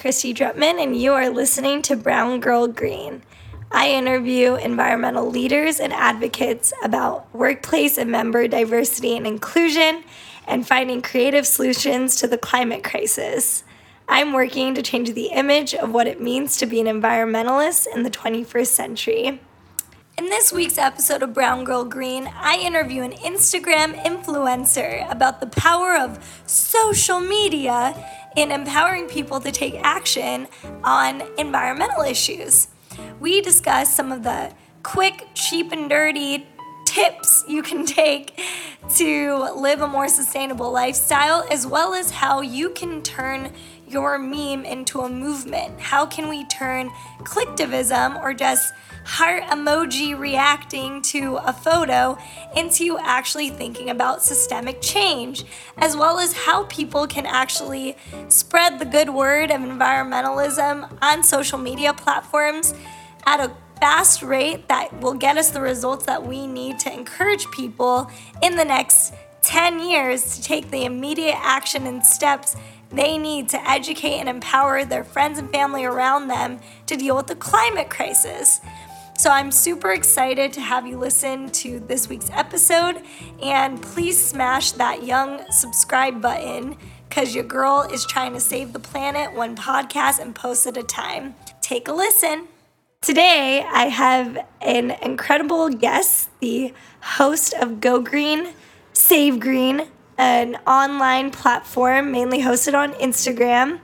Christy Drutman, and you are listening to Brown Girl Green. I interview environmental leaders and advocates about workplace and member diversity and inclusion and finding creative solutions to the climate crisis. I'm working to change the image of what it means to be an environmentalist in the 21st century. In this week's episode of Brown Girl Green, I interview an Instagram influencer about the power of social media in empowering people to take action on environmental issues. We discuss some of the quick, cheap, and dirty tips you can take to live a more sustainable lifestyle, as well as how you can turn your meme into a movement. How can we turn clicktivism, or just heart emoji reacting to a photo, into actually thinking about systemic change, as well as how people can actually spread the good word of environmentalism on social media platforms at a fast rate that will get us the results that we need to encourage people in the next 10 years to take the immediate action and steps they need to educate and empower their friends and family around them to deal with the climate crisis. So I'm super excited to have you listen to this week's episode, and please smash that young subscribe button because your girl is trying to save the planet one podcast and post at a time. Take a listen. Today I have an incredible guest, the host of Go Green, Save Green, an online platform mainly hosted on Instagram.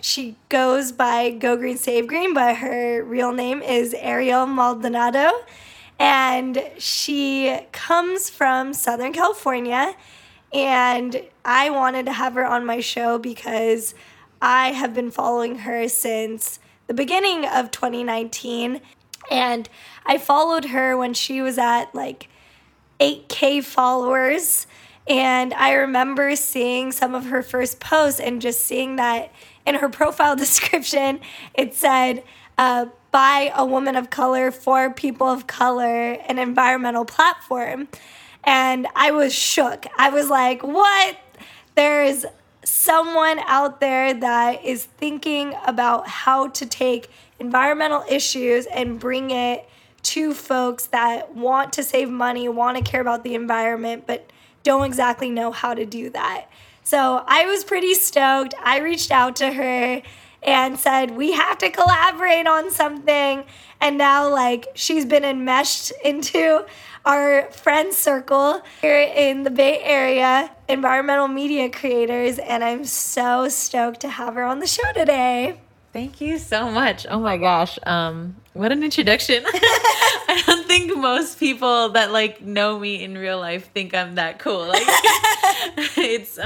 She goes by Go Green, Save Green, but her real name is Ariel Maldonado, and she comes from Southern California, and I wanted to have her on my show because I have been following her since the beginning of 2019, and I followed her when she was at like 8K followers. And I remember seeing some of her first posts and just seeing that in her profile description, it said, by a woman of color, for people of color, an environmental platform. And I was shook. I was like, what? There's someone out there that is thinking about how to take environmental issues and bring it to folks that want to save money, want to care about the environment, but don't exactly know how to do that. So I was pretty stoked. I reached out to her and said, we have to collaborate on something. And now, like, she's been enmeshed into our friend circle here in the Bay Area, environmental media creators. And I'm so stoked to have her on the show today. Thank you so much. Oh my gosh. What an introduction. I don't think most people that like know me in real life think I'm that cool. Like it's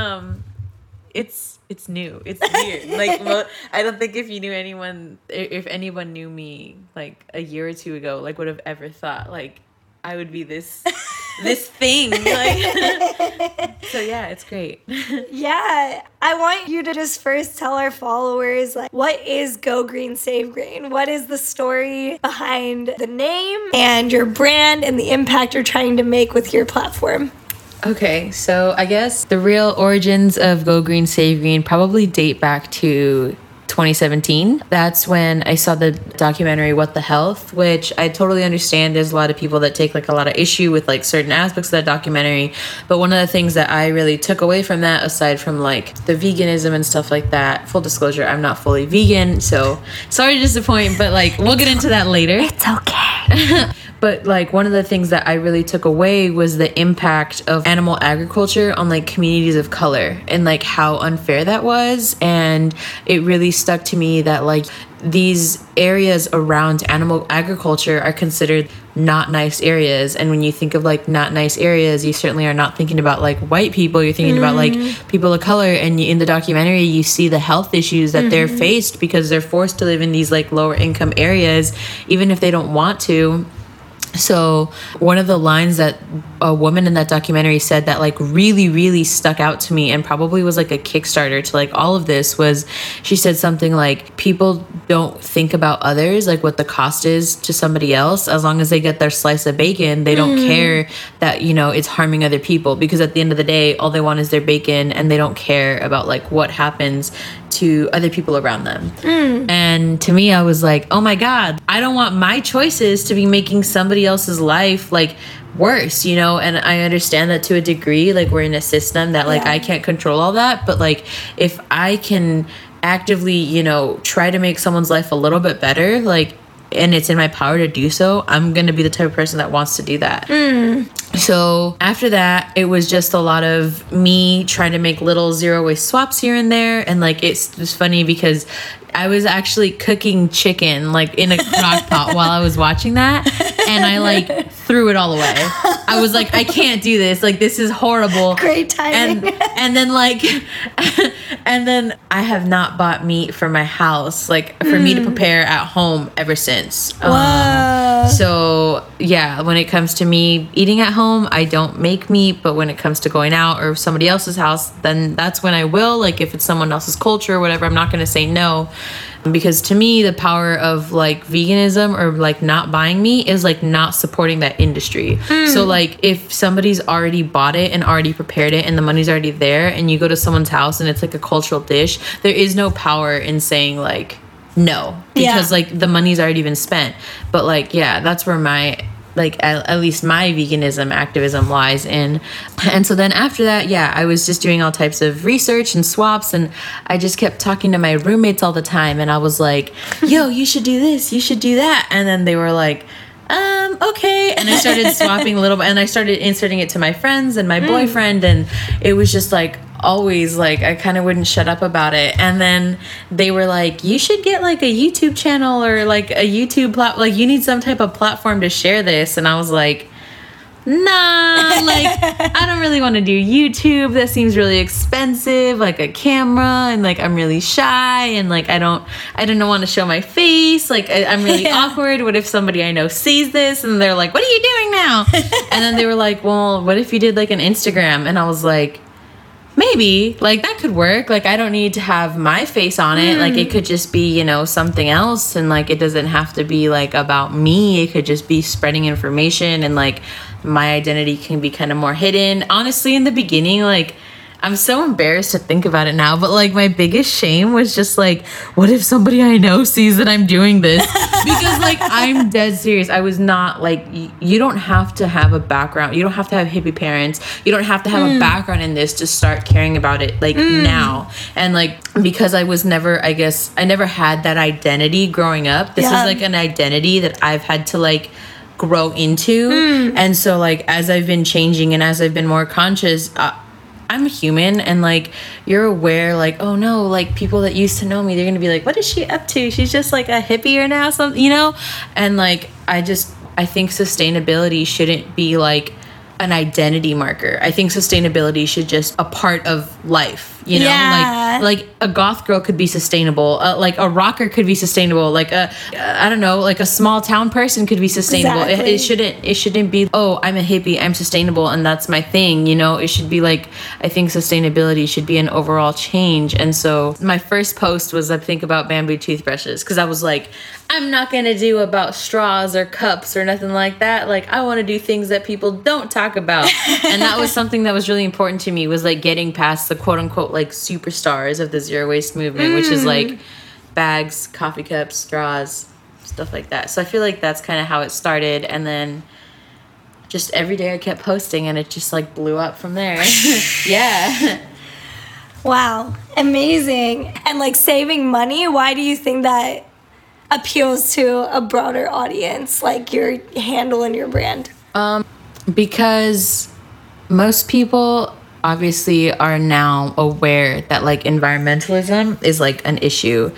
new. It's weird. Like, well, I don't think if anyone knew me like a year or two ago, like would have ever thought like I would be this thing. Like, so yeah, it's great. Yeah. I want you to just first tell our followers, like, what is Go Green, Save Green? What is the story behind the name and your brand and the impact you're trying to make with your platform? Okay, so I guess the real origins of Go Green, Save Green probably date back to 2017. That's when I saw the documentary What the Health, which I totally understand there's a lot of people that take like a lot of issue with like certain aspects of that documentary, but one of the things that I really took away from that, aside from like the veganism and stuff like that, full disclosure, I'm not fully vegan, so sorry to disappoint, but like we'll get into that later. It's okay. But like one of the things that I really took away was the impact of animal agriculture on like communities of color and like how unfair that was. And it really stuck to me that like these areas around animal agriculture are considered not nice areas. And when you think of like not nice areas, you certainly are not thinking about like white people. You're thinking about like people of color. And in the documentary, you see the health issues that they're faced because they're forced to live in these like lower income areas, even if they don't want to. So one of the lines that a woman in that documentary said that like really, really stuck out to me and probably was like a Kickstarter to like all of this was, she said something like, people don't think about others, like what the cost is to somebody else. As long as they get their slice of bacon, they don't care that, you know, it's harming other people, because at the end of the day, all they want is their bacon and they don't care about like what happens to other people around them. Mm. And to me, I was like, oh my God, I don't want my choices to be making somebody else's life like worse, you know? And I understand that to a degree, like we're in a system that like I can't control all that. But like if I can actively, you know, try to make someone's life a little bit better, like, and it's in my power to do so, I'm going to be the type of person that wants to do that. Mm. So after that, it was just a lot of me trying to make little zero waste swaps here and there. And like, it's just funny because I was actually cooking chicken like in a crock pot while I was watching that. And I like threw it all away. I was like, I can't do this. Like, this is horrible. Great timing. And then like, and then I have not bought meat for my house, like for me to prepare at home ever since. So yeah, when it comes to me eating at home, I don't make meat, but when it comes to going out or somebody else's house, then that's when I will. Like if it's someone else's culture or whatever, I'm not going to say no. Because to me, the power of like veganism or like not buying meat is like not supporting that industry. Mm. So like if somebody's already bought it and already prepared it and the money's already there and you go to someone's house and it's like a cultural dish, there is no power in saying like no, because like the money's already been spent. But like, yeah, that's where my like at least my veganism activism lies in. And so then after that, yeah, I was just doing all types of research and swaps, and I just kept talking to my roommates all the time, and I was like, yo, you should do this, you should do that. And then they were like, okay. And I started swapping a little bit, and I started inserting it to my friends and my boyfriend, and it was just like always like I kind of wouldn't shut up about it. And then they were like, you should get like a YouTube channel or like a YouTube like you need some type of platform to share this. And I was like, nah, like I don't really want to do YouTube. That seems really expensive, like a camera, and like I'm really shy, and like I don't want to show my face, like I'm really awkward. What if somebody I know sees this and they're like, what are you doing now? And then they were like, well, what if you did like an Instagram? And I was like, maybe, like that could work. Like I don't need to have my face on it. Like it could just be, you know, something else, and like it doesn't have to be like about me. It could just be spreading information, and like my identity can be kind of more hidden. Honestly, in the beginning, like I'm so embarrassed to think about it now, but like my biggest shame was just like, what if somebody I know sees that I'm doing this? Because like I'm dead serious. I was not like, you don't have to have a background. You don't have to have hippie parents. You don't have to have a background in this to start caring about it like now. And like, because I was never, I guess, I never had that identity growing up. This is like an identity that I've had to like grow into. And so like, as I've been changing and as I've been more conscious, I'm human, and like you're aware, like, oh no, like people that used to know me, they're gonna be like, what is she up to? She's just like a hippie or now something, you know? And like I think sustainability shouldn't be like an identity marker. I think sustainability should just a part of life, you know? Like a goth girl could be sustainable, like a rocker could be sustainable, like a I don't know, like a small town person could be sustainable. Exactly. It shouldn't be, oh, I'm a hippie, I'm sustainable, and that's my thing, you know? It should be like, I think sustainability should be an overall change. And so my first post was, I think, about bamboo toothbrushes, because I was like, I'm not gonna do about straws or cups or nothing like that. Like I want to do things that people don't talk about. And that was something that was really important to me, was like getting past the quote unquote like superstars of the zero waste movement, which is like bags, coffee cups, straws, stuff like that. So I feel like that's kind of how it started, and then just every day I kept posting, and it just like blew up from there. Wow, amazing. And like saving money, why do you think that appeals to a broader audience, like your handle and your brand? Because most people obviously are now aware that like environmentalism is like an issue,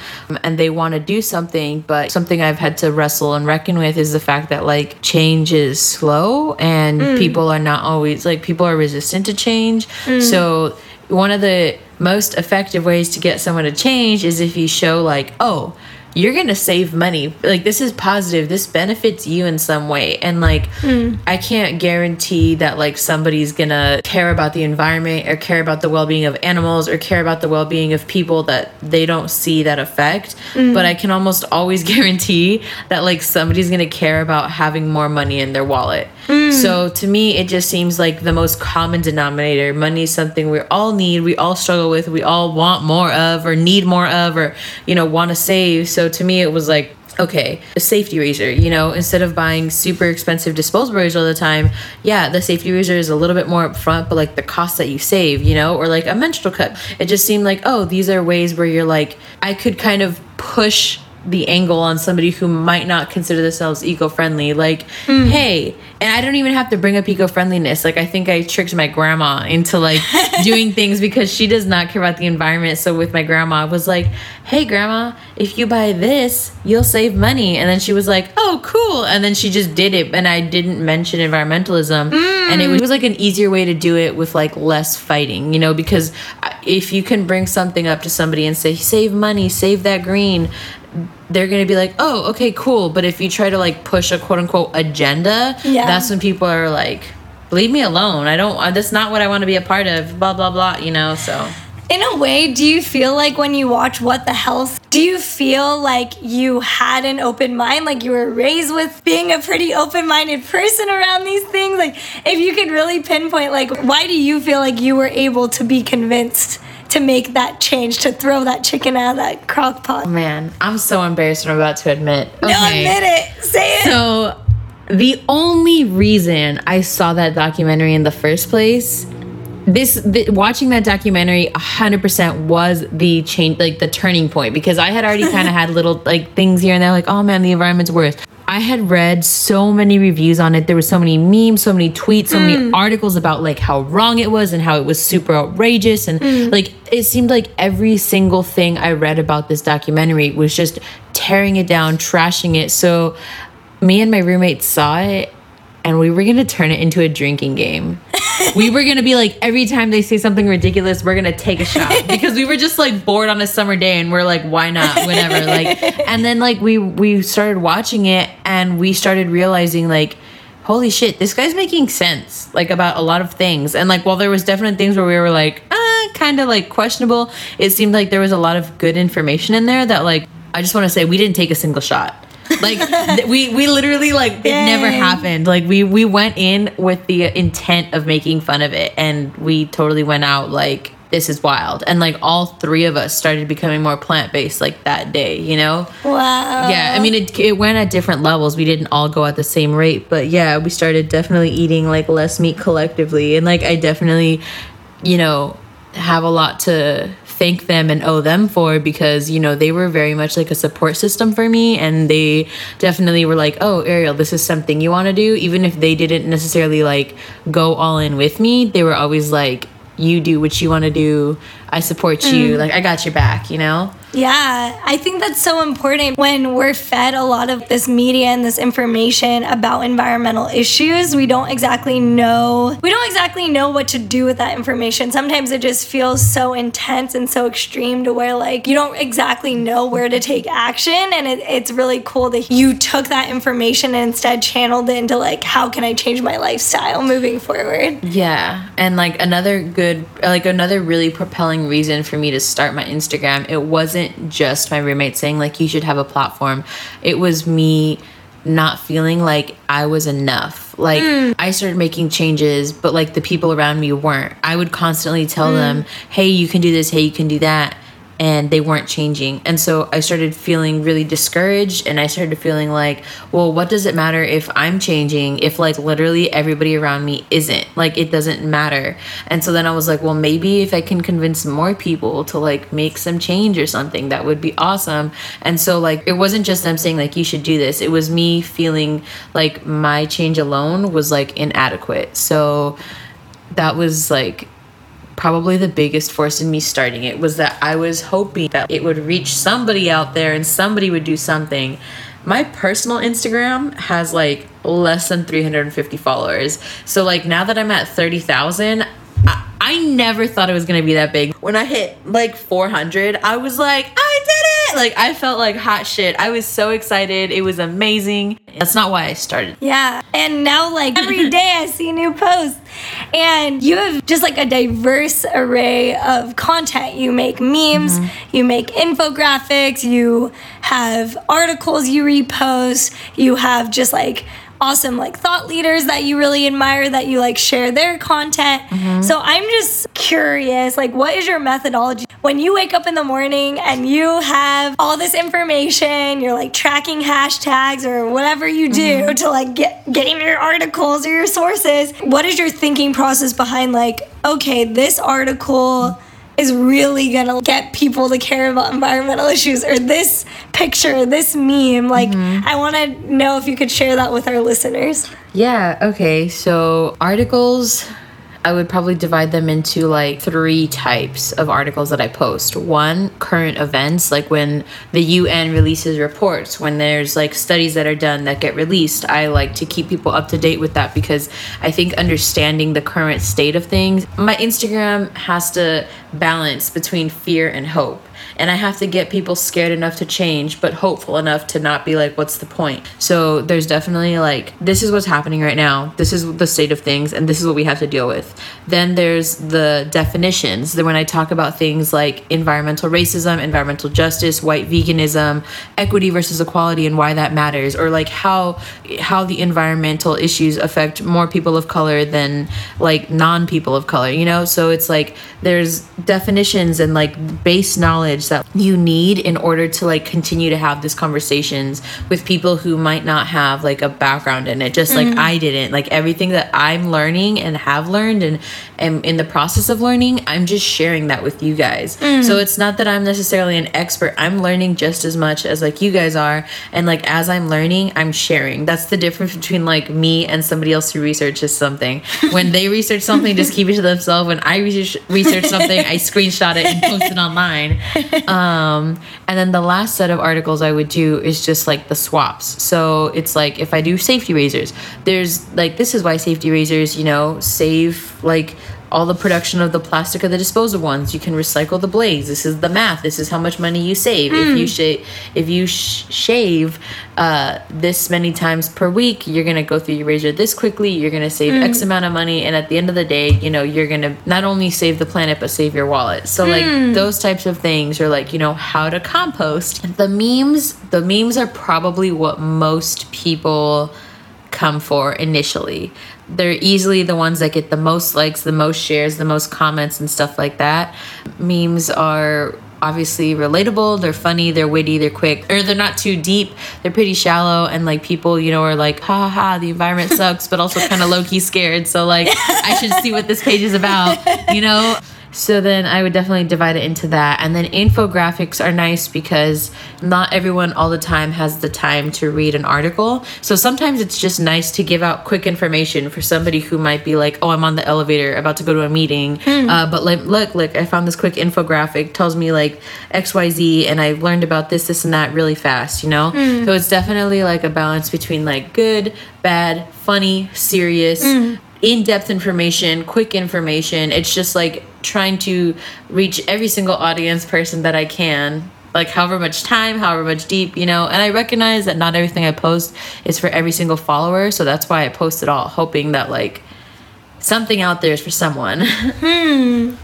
and they want to do something. But something I've had to wrestle and reckon with is the fact that like change is slow, and people are not always like, people are resistant to change. So one of the most effective ways to get someone to change is if you show like, oh, you're going to save money. Like, this is positive. This benefits you in some way. And, like, I can't guarantee that, like, somebody's going to care about the environment or care about the well-being of animals or care about the well-being of people that they don't see that effect. But I can almost always guarantee that, like, somebody's going to care about having more money in their wallet. So to me, it just seems like the most common denominator. Money is something we all need, we all struggle with, we all want more of or need more of or, you know, want to save. So to me, it was like, okay, a safety razor, you know, instead of buying super expensive disposable razors all the time, yeah, the safety razor is a little bit more upfront, but like the cost that you save, you know, or like a menstrual cup. It just seemed like, oh, these are ways where you're like, I could kind of push the angle on somebody who might not consider themselves eco-friendly, like, hey, and I don't even have to bring up eco-friendliness. Like, I think I tricked my grandma into like doing things because she does not care about the environment. So with my grandma, I was like, hey grandma, if you buy this, you'll save money. And then she was like, oh cool. And then she just did it. And I didn't mention environmentalism. And it was like an easier way to do it with like less fighting, you know, because if you can bring something up to somebody and say, save money, save that green, they're going to be like, oh, okay, cool. But if you try to like push a quote unquote agenda, that's when people are like, leave me alone. I don't, that's not what I want to be a part of, blah, blah, blah, you know, so. In a way, do you feel like when you watch What the Health, do you feel like you had an open mind? Like you were raised with being a pretty open-minded person around these things? Like if you could really pinpoint, like, why do you feel like you were able to be convinced to make that change, to throw that chicken out of that crock pot? Man, I'm so embarrassed I'm about to admit. Okay. No, admit it. Say it. So the only reason I saw that documentary in the first place, watching that documentary 100% was the change, like the turning point, because I had already kind of had little like things here and there like, oh man, the environment's worse. I had read so many reviews on it. There were so many memes, so many tweets, so many articles about like how wrong it was and how it was super outrageous. And like, it seemed like every single thing I read about this documentary was just tearing it down, trashing it. So me and my roommate saw it and we were going to turn it into a drinking game. We were going to be like, every time they say something ridiculous, we're going to take a shot, because we were just like bored on a summer day and we're like, why not? Whenever. Like, and then like we started watching it and we started realizing like, holy shit, this guy's making sense like about a lot of things. And like, while there was definite things where we were like, kind of like questionable, it seemed like there was a lot of good information in there that like, I just want to say we didn't take a single shot. Like we literally like, it never happened. Like we went in with the intent of making fun of it, and we totally went out like, this is wild. And like all three of us started becoming more plant-based like that day, you know? Wow. Yeah, I mean it went at different levels. We didn't all go at the same rate, but yeah, we started definitely eating like less meat collectively. And like I definitely, you know, have a lot to thank them and owe them for, because, you know, they were very much like a support system for me, and they definitely were like, oh, Ariel, this is something you want to do. Even if they didn't necessarily like go all in with me, they were always like, you do what you want to do. I support you. Like, I got your back, you know? Yeah, I think that's so important. When we're fed a lot of this media and this information about environmental issues, we don't exactly know what to do with that information. Sometimes it just feels so intense and so extreme to where like you don't exactly know where to take action. And it's really cool that you took that information and instead channeled it into like, how can I change my lifestyle moving forward? Yeah, and like another really propelling reason for me to start my Instagram, it wasn't just my roommate saying like, you should have a platform. It was me not feeling like I was enough. Like I started making changes, but like the people around me weren't. I would constantly tell them, hey, you can do this, hey, you can do that, and they weren't changing. And so I started feeling really discouraged, and I started feeling like, well, what does it matter if I'm changing if like literally everybody around me isn't? Like, it doesn't matter. And so then I was like, well, maybe if I can convince more people to like make some change or something, that would be awesome. And so like, it wasn't just them saying like, you should do this. It was me feeling like my change alone was like inadequate. So that was like probably the biggest force in me starting it, was that I was hoping that it would reach somebody out there and somebody would do something. My personal Instagram has like less than 350 followers. So like now that I'm at 30,000, I never thought it was going to be that big. When I hit like 400, I was like, I did it! Like, I felt like hot shit. I was so excited. It was amazing. That's not why I started. Yeah. And now like every day I see new posts. And you have just like a diverse array of content. You make memes, you make infographics, you have articles you repost, you have just like awesome like thought leaders that you really admire that you like share their content. Mm-hmm. So I'm just curious, like, what is your methodology when you wake up in the morning and you have all this information, you're like tracking hashtags or whatever you do mm-hmm. to like getting your articles or your sources? What is your thinking process behind like, okay, this article is really gonna get people to care about environmental issues, or this picture, this meme? Like, mm-hmm. I wanna know if you could share that with our listeners. Yeah, okay, so articles, I would probably divide them into like three types of articles that I post. One, current events, like when the UN releases reports, when there's like studies that are done that get released, I like to keep people up to date with that because I think understanding the current state of things, my Instagram has to balance between fear and hope. And I have to get people scared enough to change, but hopeful enough to not be like, what's the point? So there's definitely like, this is what's happening right now. This is the state of things, and this is what we have to deal with. Then there's the definitions. Then when I talk about things like environmental racism, environmental justice, white veganism, equity versus equality, and why that matters, or like how the environmental issues affect more people of color than like non-people of color, you know? So it's like there's definitions and like base knowledge that you need in order to like continue to have these conversations with people who might not have like a background in it, just like mm-hmm. I didn't. Like everything that I'm learning and have learned and am in the process of learning, I'm just sharing that with you guys. Mm-hmm. So it's not that I'm necessarily an expert. I'm learning just as much as like you guys are, and like as I'm learning, I'm sharing. That's the difference between like me and somebody else who researches something. When they research something, just keep it to themselves. When I research something, I screenshot it and post it online. And then the last set of articles I would do is just like the swaps. So it's like if I do safety razors, there's like, this is why safety razors, you know, save like all the production of the plastic or the disposable ones. You can recycle the blades. This is the math. This is how much money you save. If you shave this many times per week, you're going to go through your razor this quickly. You're going to save X amount of money. And at the end of the day, you know, you're going to not only save the planet, but save your wallet. So like those types of things are like, you know, how to compost. The memes are probably what most people come for initially. They're easily the ones that get the most likes, the most shares, the most comments and stuff like that. Memes are obviously relatable. They're funny, they're witty, they're quick, or they're not too deep. They're pretty shallow, and like people, you know, are like, ha ha ha, the environment sucks, but also kind of low-key scared. So like, I should see what this page is about, you know? So then I would definitely divide it into that. And then infographics are nice because not everyone all the time has the time to read an article. So sometimes it's just nice to give out quick information for somebody who might be like, oh, I'm on the elevator about to go to a meeting. But like, look, I found this quick infographic, tells me like XYZ, and I learned about this and that really fast, you know? So it's definitely like a balance between like good, bad, funny, serious, in-depth information, quick information. It's just like trying to reach every single audience person that I can, like however much time, however much deep, you know. And I recognize that not everything I post is for every single follower, so that's why I post it all, hoping that like something out there is for someone.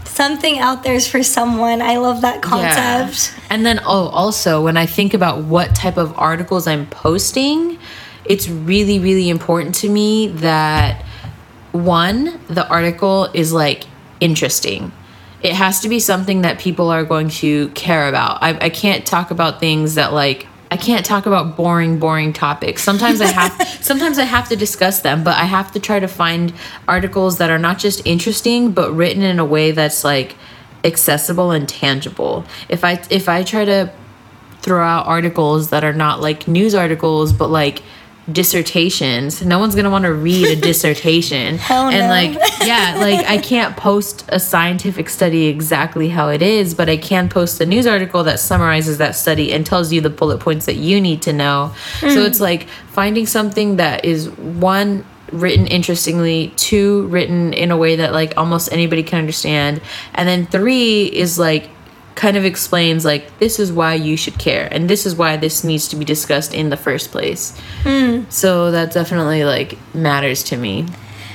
Something out there is for someone. I love that concept. Yeah. And then also when I think about what type of articles I'm posting, it's really, really important to me that one, the article is like interesting. It has to be something that people are going to care about. I can't talk about things that like, I can't talk about boring topics. Sometimes I have to discuss them, but I have to try to find articles that are not just interesting, but written in a way that's like accessible and tangible. If I try to throw out articles that are not like news articles, but like dissertations, no one's gonna want to read a dissertation. Hell no. And I can't post a scientific study exactly how it is, but I can post a news article that summarizes that study and tells you the bullet points that you need to know. So it's like finding something that is, one, written interestingly, two, written in a way that like almost anybody can understand, and then three is like kind of explains like, this is why you should care, and this is why this needs to be discussed in the first place. So that definitely like matters to me.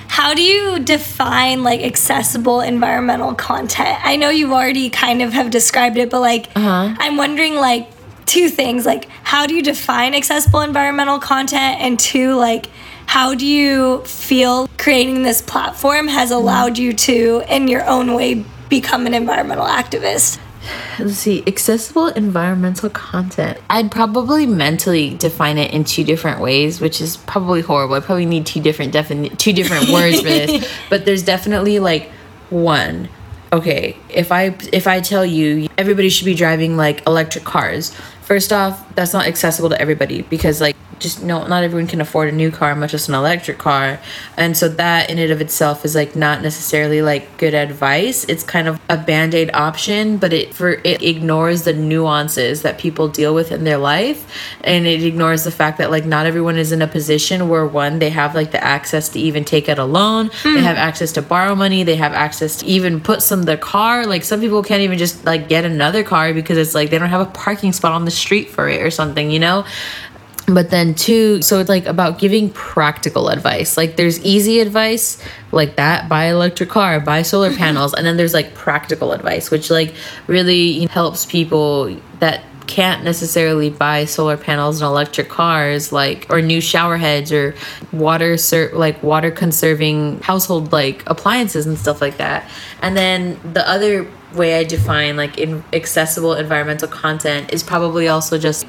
How do you define like accessible environmental content? I know you already kind of have described it, but like I'm wondering like two things, like how do you define accessible environmental content, and two, like How do you feel creating this platform has allowed you to, in your own way, become an environmental activist? Let's see, accessible environmental content. I'd probably mentally define it in two different ways, which is probably horrible. I probably need two different words for this. But there's definitely like one. Okay, if I tell you everybody should be driving like electric cars. First off, that's not accessible to everybody because like just not everyone can afford a new car, much less an electric car. And so that in and of itself is like not necessarily like good advice. It's kind of a band-aid option, but it ignores the nuances that people deal with in their life, and it ignores the fact that like not everyone is in a position where one, they have like the access to even take out a loan, they have access to borrow money, they have access to even put some of their car. Like some people can't even just like get another car because it's like they don't have a parking spot on the street for it or something, you know? But then two, so it's like about giving practical advice. Like there's easy advice like that, buy an electric car, buy solar panels. And then there's like practical advice, which like really helps people that can't necessarily buy solar panels and electric cars, like, or new shower heads or water conserving household like appliances and stuff like that. And then the other way I define like in accessible environmental content is probably also just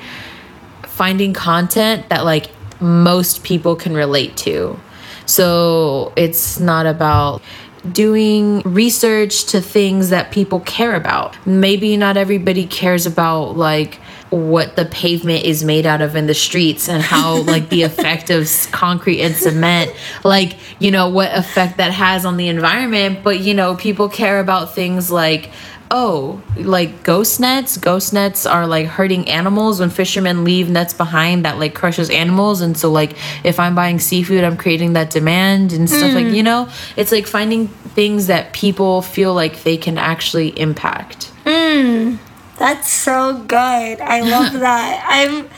finding content that like most people can relate to. So it's not about doing research to things that people care about. Maybe not everybody cares about like what the pavement is made out of in the streets and how like the effect of concrete and cement, like, you know, what effect that has on the environment. But, you know, people care about things like, oh, like ghost nets. Ghost nets are like hurting animals. When fishermen leave nets behind, that like crushes animals. And so like if I'm buying seafood, I'm creating that demand and stuff like, you know, it's like finding things that people feel like they can actually impact. That's so good. I love that. I'm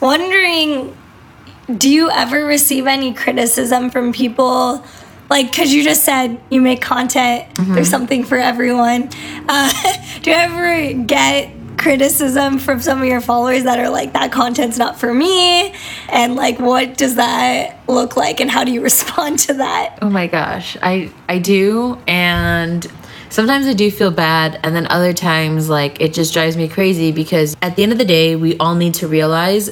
wondering, do you ever receive any criticism from people? Like, because you just said you make content, there's something for everyone. Do you ever get criticism from some of your followers that are like, that content's not for me? And like, what does that look like and how do you respond to that? Oh my gosh, I do. And sometimes I do feel bad. And then other times, like, it just drives me crazy because at the end of the day, we all need to realize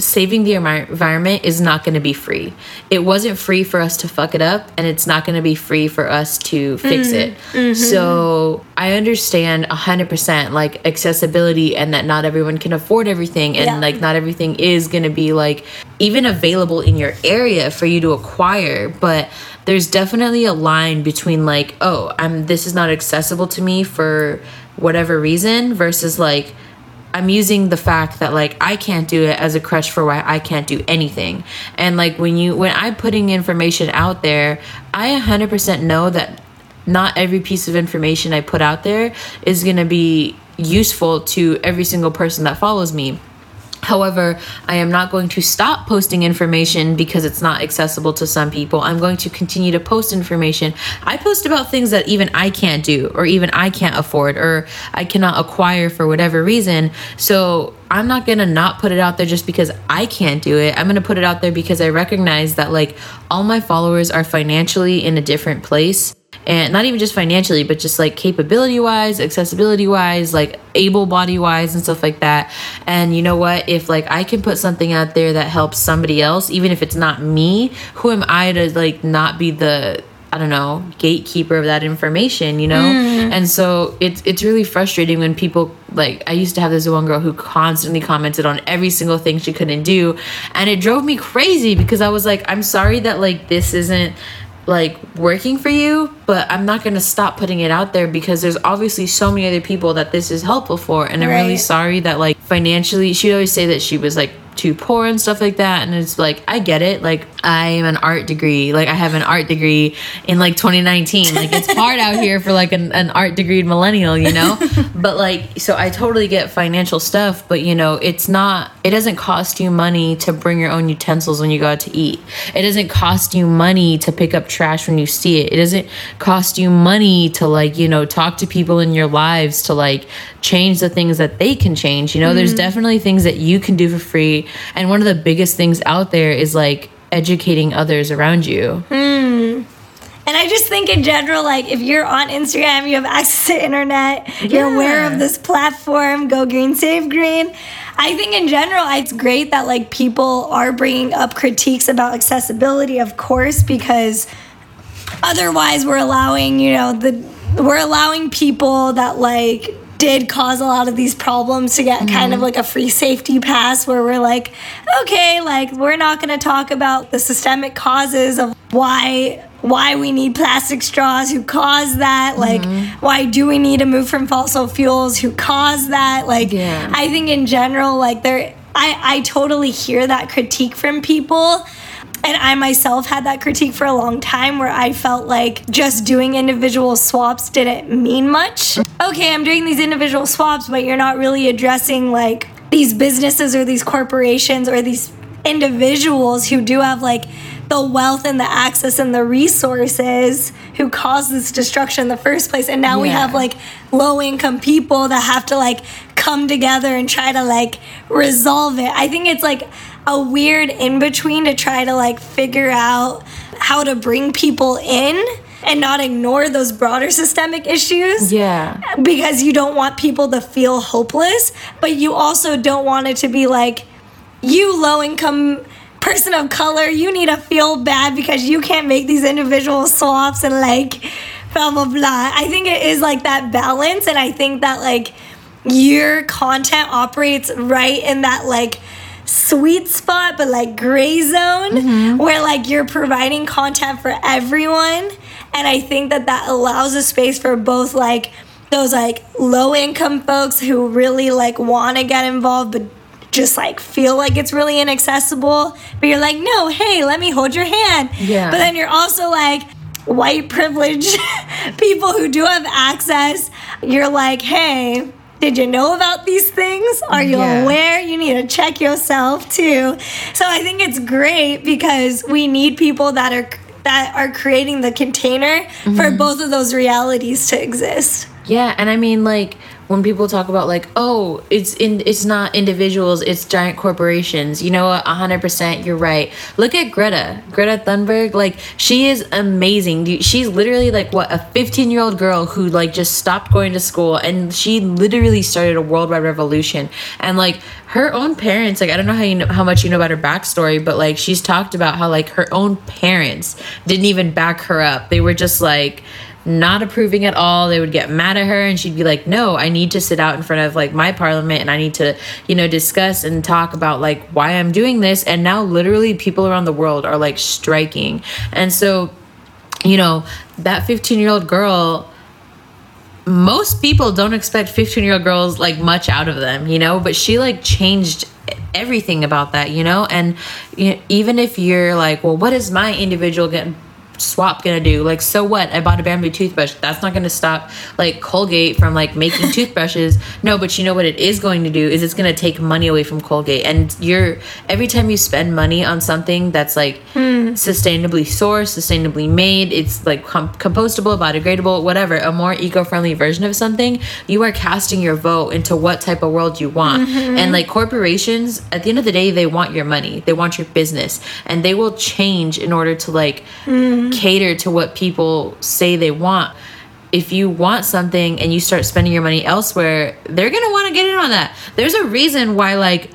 saving the environment is not going to be free. It wasn't free for us to fuck it up, and it's not going to be free for us to fix it. So I understand 100% like accessibility and that not everyone can afford everything, and like not everything is going to be like even available in your area for you to acquire. But there's definitely a line between like, oh, this is not accessible to me for whatever reason, versus like, I'm using the fact that like I can't do it as a crutch for why I can't do anything. And like when I'm putting information out there, I 100% know that not every piece of information I put out there is going to be useful to every single person that follows me. However, I am not going to stop posting information because it's not accessible to some people. I'm going to continue to post information. I post about things that even I can't do, or even I can't afford, or I cannot acquire for whatever reason. So I'm not going to not put it out there just because I can't do it. I'm going to put it out there because I recognize that like all my followers are financially in a different place. And not even just financially, but just like capability wise, accessibility wise, like able body wise and stuff like that. And you know what, if like I can put something out there that helps somebody else, even if it's not me, who am I to like not be the, I don't know, gatekeeper of that information, you know? And so it's really frustrating when people, like, I used to have this one girl who constantly commented on every single thing she couldn't do. And it drove me crazy because I was like, I'm sorry that like this isn't like working for you, but I'm not going to stop putting it out there because there's obviously so many other people that this is helpful for. And I'm really sorry that like financially, she'd always say that she was like too poor and stuff like that. And it's like, I get it. Like I have an art degree in like 2019. Like it's hard out here for like an art degree millennial, you know? But like, so I totally get financial stuff, but you know, it doesn't cost you money to bring your own utensils when you go out to eat. It doesn't cost you money to pick up trash when you see it. It doesn't cost you money to like, you know, talk to people in your lives to like change the things that they can change. You know, there's definitely things that you can do for free. And one of the biggest things out there is like educating others around you. And I just think in general, like, if you're on Instagram, you have access to internet, you're aware of this platform, Go Green, Save Green. I think in general, it's great that, like, people are bringing up critiques about accessibility, of course, because otherwise we're allowing, you know, we're allowing people that, like, did cause a lot of these problems to get kind of like a free safety pass where we're like, okay, like, we're not going to talk about the systemic causes of why we need plastic straws, who caused that, like, why do we need to move from fossil fuels, who caused that, like, I think in general, like, I totally hear that critique from people. And I myself had that critique for a long time where I felt like just doing individual swaps didn't mean much. Okay, I'm doing these individual swaps, but you're not really addressing, like, these businesses or these corporations or these individuals who do have, like, the wealth and the access and the resources who caused this destruction in the first place. And now we have, like, low-income people that have to, like, come together and try to, like, resolve it. I think it's, like, a weird in-between to try to, like, figure out how to bring people in and not ignore those broader systemic issues. Yeah. Because you don't want people to feel hopeless, but you also don't want it to be like, you low-income person of color, you need to feel bad because you can't make these individual swaps and, like, blah, blah, blah. I think it is, like, that balance, and I think that, like, your content operates right in that, like, sweet spot, but, like, gray zone where, like, you're providing content for everyone. And I think that that allows a space for both, like, those, like, low income folks who really, like, want to get involved but just, like, feel like it's really inaccessible, but you're like, no, hey, let me hold your hand. But then you're also, like, white privileged people who do have access. You're like, hey, did you know about these things? Are you aware? You need to check yourself too. So I think it's great because we need people that are creating the container for both of those realities to exist. Yeah, and I mean, like, when people talk about, like, oh, it's not individuals, it's giant corporations. You know what? 100%, you're right. Look at Greta Thunberg. Like, she is amazing. She's literally, like, what, a 15-year-old girl who, like, just stopped going to school, and she literally started a worldwide revolution. And, like, her own parents, like, I don't know how much you know about her backstory, but, like, she's talked about how, like, her own parents didn't even back her up. They were just, like, not approving at all. They would get mad at her, and she'd be like, no, I need to sit out in front of, like, my parliament, and I need to, you know, discuss and talk about, like, why I'm doing this. And now literally people around the world are, like, striking. And so, you know, that 15-year-old girl, most people don't expect 15-year-old girls, like, much out of them, you know, but she, like, changed everything about that, you know. And, you know, even if you're like, well, what is my individual swap gonna do? Like, so what? I bought a bamboo toothbrush. That's not gonna stop, like, Colgate from, like, making toothbrushes. No, but you know what it is going to do is it's gonna take money away from Colgate. And you're, every time you spend money on something that's, like, sustainably sourced, sustainably made, it's, like, compostable, biodegradable, whatever, a more eco-friendly version of something, you are casting your vote into what type of world you want. And, like, corporations, at the end of the day, they want your money, they want your business, and they will change in order to, like, cater to what people say they want. If you want something and you start spending your money elsewhere, they're gonna want to get in on that. There's a reason why, like,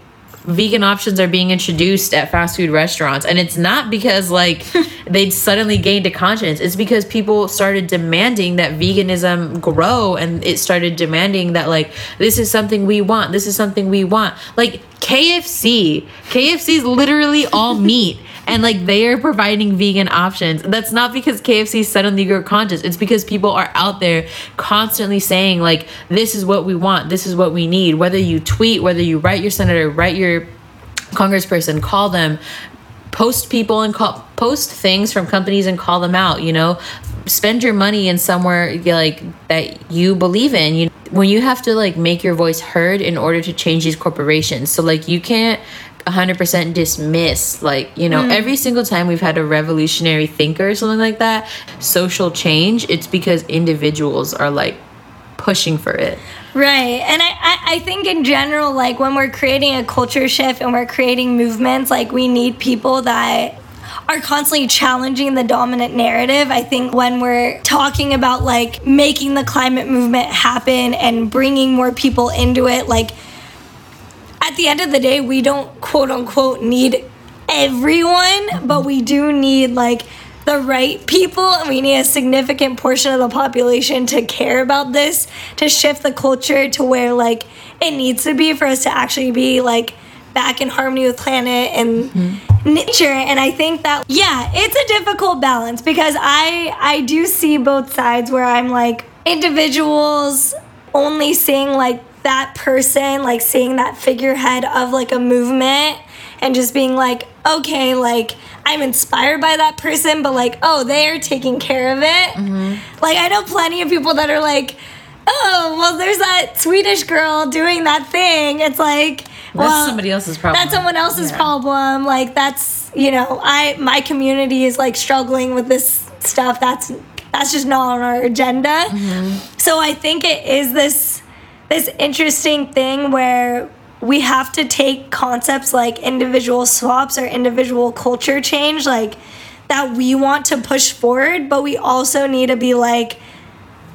vegan options are being introduced at fast food restaurants, and it's not because, like, they'd suddenly gained a conscience. It's because people started demanding that veganism grow, and it started demanding that, like, this is something we want. Like, KFC is literally all meat, and, like, they are providing vegan options. That's not because KFC suddenly grew conscious. It's because people are out there constantly saying, like, this is what we want, this is what we need. Whether you tweet, whether you write your senator, write your congressperson, call them, post things from companies and call them out, you know, spend your money in somewhere, like, that you believe in, you know? When you have to, like, make your voice heard in order to change these corporations. So, like, you can't 100% dismiss, like, you know, every single time we've had a revolutionary thinker or something like that, social change, it's because individuals are, like, pushing for it. Right. And I think in general, like, when we're creating a culture shift and we're creating movements, like, we need people that are constantly challenging the dominant narrative. I think when we're talking about like making the climate movement happen and bringing more people into it, like at the end of the day, we don't quote unquote need everyone, but we do need like the right people, and we need a significant portion of the population to care about this, to shift the culture to where like it needs to be for us to actually be like back in harmony with planet and nature. And I think that, yeah, it's a difficult balance because I do see both sides where I'm like individuals only seeing like that person, like seeing that figurehead of like a movement and just being like, okay, like I'm inspired by that person, but like, oh, they're taking care of it. Mm-hmm. Like I know plenty of people that are like, oh, well, there's that Swedish girl doing that thing. It's like, well, that's somebody else's problem. That's someone else's problem. Like that's, you know, my community is like struggling with this stuff. That's just not on our agenda. Mm-hmm. So I think it is this interesting thing where we have to take concepts like individual swaps or individual culture change, like that we want to push forward, but we also need to be like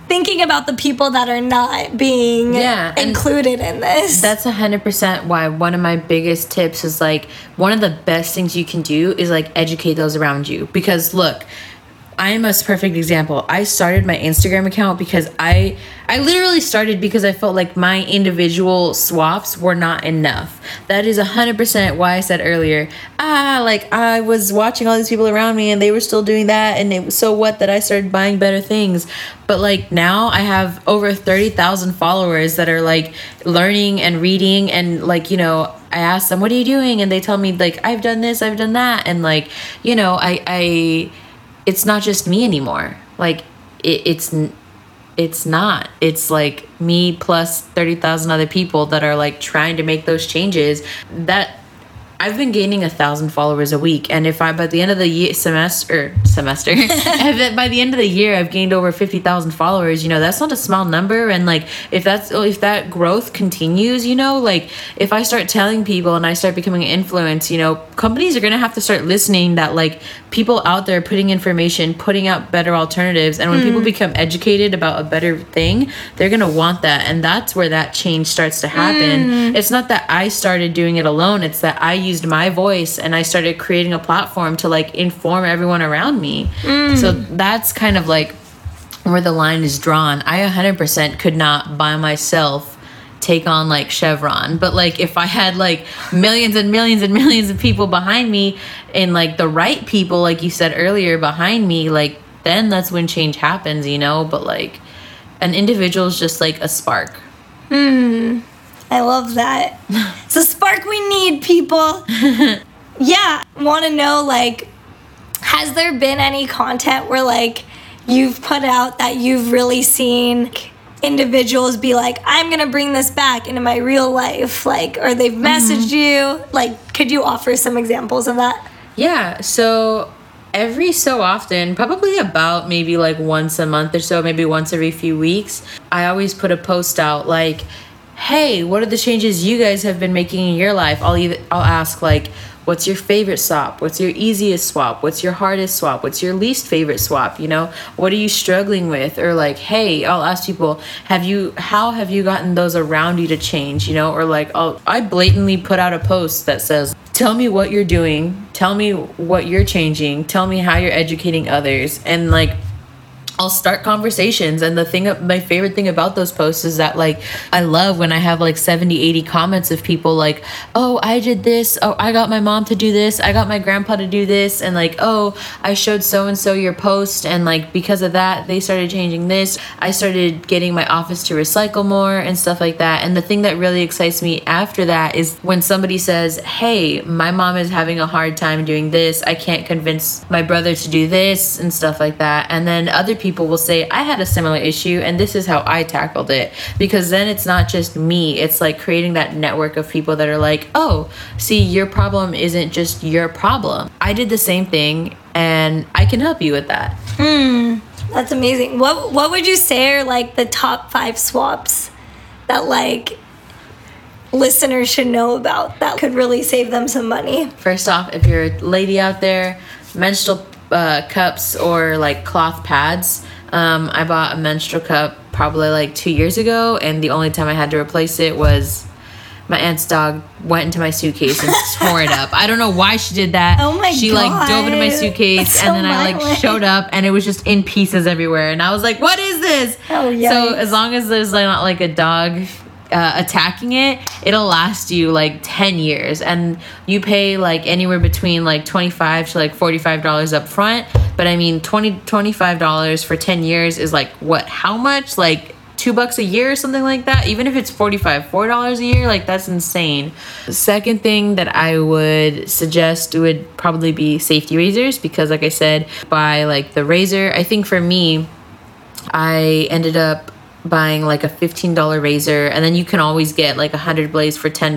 thinking about the people that are not being included in this. That's 100% why one of my biggest tips is like one of the best things you can do is like educate those around you. Because look, I'm a perfect example. I started my Instagram account because I literally started because I felt like my individual swaps were not enough. That is 100% why I said earlier, like I was watching all these people around me and they were still doing that, and it was so what that I started buying better things. But like now I have over 30,000 followers that are like learning and reading, and like, you know, I ask them, what are you doing? And they tell me like, I've done this, I've done that. And like, you know, it's not just me anymore. Like it's not. It's like me plus 30,000 other people that are like trying to make those changes. That I've been gaining 1,000 followers a week, and if I by the end of the year, by the end of the year I've gained over 50,000 followers, you know, that's not a small number. And like if that growth continues, you know, like if I start telling people and I start becoming an influence, you know, companies are going to have to start listening that like people out there putting information, putting out better alternatives, and when people become educated about a better thing, they're going to want that, and that's where that change starts to happen. It's not that I started doing it alone, it's that I used my voice and I started creating a platform to like inform everyone around me. So that's kind of like where the line is drawn. I 100% could not by myself take on like Chevron, but like if I had like millions and millions and millions of people behind me, and like the right people, like you said earlier, behind me, like then that's when change happens, you know. But like an individual is just like a spark. I love that. It's a spark we need, people. Yeah. Want to know, like, has there been any content where, like, you've put out that you've really seen individuals be like, I'm going to bring this back into my real life, like, or they've messaged you? Like, could you offer some examples of that? Yeah. So every so often, probably about maybe, like, once a month or so, maybe once every few weeks, I always put a post out, like, hey, what are the changes you guys have been making in your life? I'll ask like, what's your favorite swap? What's your easiest swap? What's your hardest swap? What's your least favorite swap? You know, what are you struggling with? Or like, hey, I'll ask people, how have you gotten those around you to change? You know, or like, I blatantly put out a post that says, tell me what you're doing. Tell me what you're changing. Tell me how you're educating others. And like, I'll start conversations, and my favorite thing about those posts is that like I love when I have like 70-80 comments of people like, oh, I did this, oh, I got my mom to do this, I got my grandpa to do this, and like, oh, I showed so and so your post, and like because of that they started changing this, I started getting my office to recycle more and stuff like that. And the thing that really excites me after that is when somebody says, hey, my mom is having a hard time doing this, I can't convince my brother to do this and stuff like that. And then other people will say, I had a similar issue and this is how I tackled it. Because then it's not just me, it's like creating that network of people that are like, oh, see, your problem isn't just your problem, I did the same thing and I can help you with that. That's amazing. What would you say are like the top 5 swaps that like listeners should know about that could really save them some money? First off, if you're a lady out there, menstrual cups or like cloth pads. I bought a menstrual cup probably like 2 years ago, and the only time I had to replace it was my aunt's dog went into my suitcase and tore it up. I don't know why she did that. Oh my God. She like dove into my suitcase and then I like showed up and it was just in pieces everywhere. And I was like, what is this? Oh yeah. So as long as there's like, not like a dog attacking it, it'll last you like 10 years. And you pay like anywhere between like $25 to like $45 up front. But I mean, $25 for 10 years is like what, how much? Like $2 a year or something like that. Even if it's $4 a year, like that's insane. The second thing that I would suggest would probably be safety razors, because like I said, buy like the razor. I think for me, I ended up buying like a $15 razor, and then you can always get like 100 blades for $10,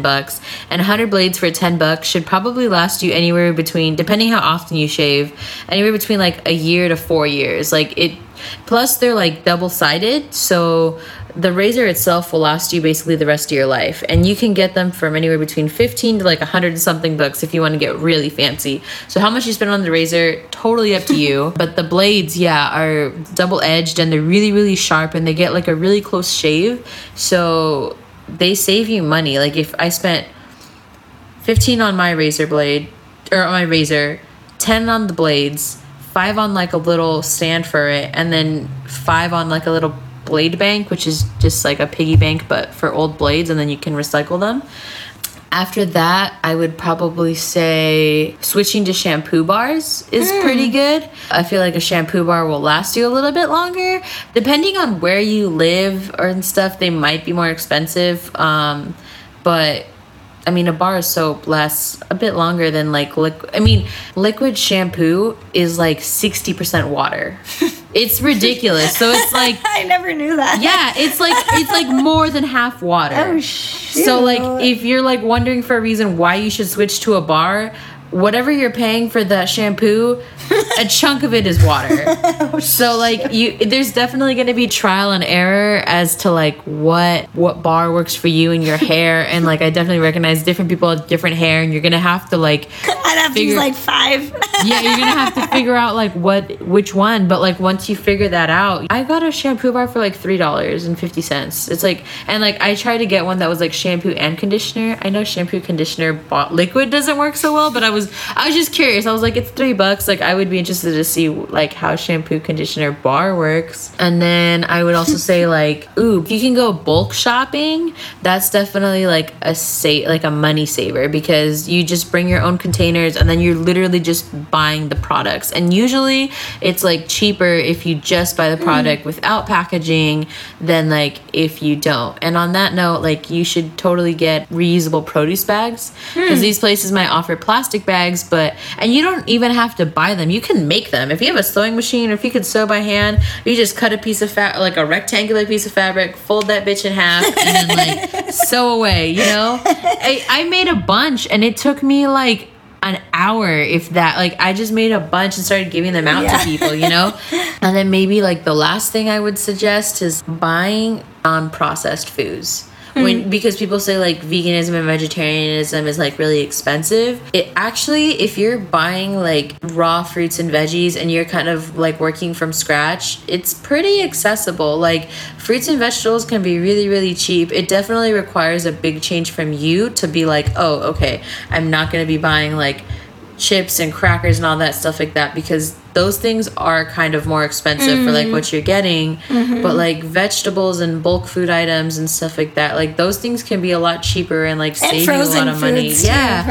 and 100 blades for $10 should probably last you anywhere between, depending how often you shave, anywhere between like a year to 4 years. Like it, plus they're like double-sided, so the razor itself will last you basically the rest of your life, and you can get them from anywhere between 15 to like 100 and something bucks if you want to get really fancy. So how much you spend on the razor, totally up to you. But the blades, yeah, are double-edged and they're really, really sharp, and they get like a really close shave, so they save you money. Like if I spent $15 on my razor blade, or on my razor, $10 on the blades, $5 on like a little stand for it, and then $5 on like a little blade bank, which is just like a piggy bank but for old blades, and then you can recycle them. After that, I would probably say switching to shampoo bars is pretty good. I feel like a shampoo bar will last you a little bit longer. Depending on where you live or and stuff, they might be more expensive, but I mean, a bar of soap lasts a bit longer than like liquid shampoo is like 60% water. It's ridiculous. So it's like I never knew that. Yeah, it's like more than half water. Oh shoot. So like if you're like wondering for a reason why you should switch to a bar, whatever you're paying for that shampoo, a chunk of it is water. Oh, so like there's definitely going to be trial and error as to like what bar works for you and your hair. And like I definitely recognize different people have different hair, and you're going to have to like I'd have to use like five. Yeah, you're going to have to figure out like which one. But like once you figure that out, I got a shampoo bar for like $3.50. It's like, and like I tried to get one that was like shampoo and conditioner. I know shampoo conditioner liquid doesn't work so well, but I was just curious. I was like, it's $3. Like, I would be interested to see like how shampoo conditioner bar works. And then I would also say like, ooh, you can go bulk shopping. That's definitely like a money saver, because you just bring your own containers and then you're literally just buying the products. And usually it's like cheaper if you just buy the product without packaging than like if you don't. And on that note, like you should totally get reusable produce bags, because these places might offer plastic bags, and you don't even have to buy them. You can make them. If you have a sewing machine, or if you could sew by hand, you just cut a piece of like a rectangular piece of fabric, fold that bitch in half, and then like sew away, you know? I made a bunch, and it took me like an hour, if that. Like I just made a bunch and started giving them out to people, you know? And then maybe like the last thing I would suggest is buying non-processed foods. Because people say like veganism and vegetarianism is like really expensive. It actually, if you're buying like raw fruits and veggies and you're kind of like working from scratch, it's pretty accessible. Like fruits and vegetables can be really, really cheap. It definitely requires a big change from you to be like, oh, okay, I'm not going to be buying like chips and crackers and all that stuff like that, because those things are kind of more expensive for like what you're getting. But like vegetables and bulk food items and stuff like that, like those things can be a lot cheaper and like save you a lot of money. Yeah,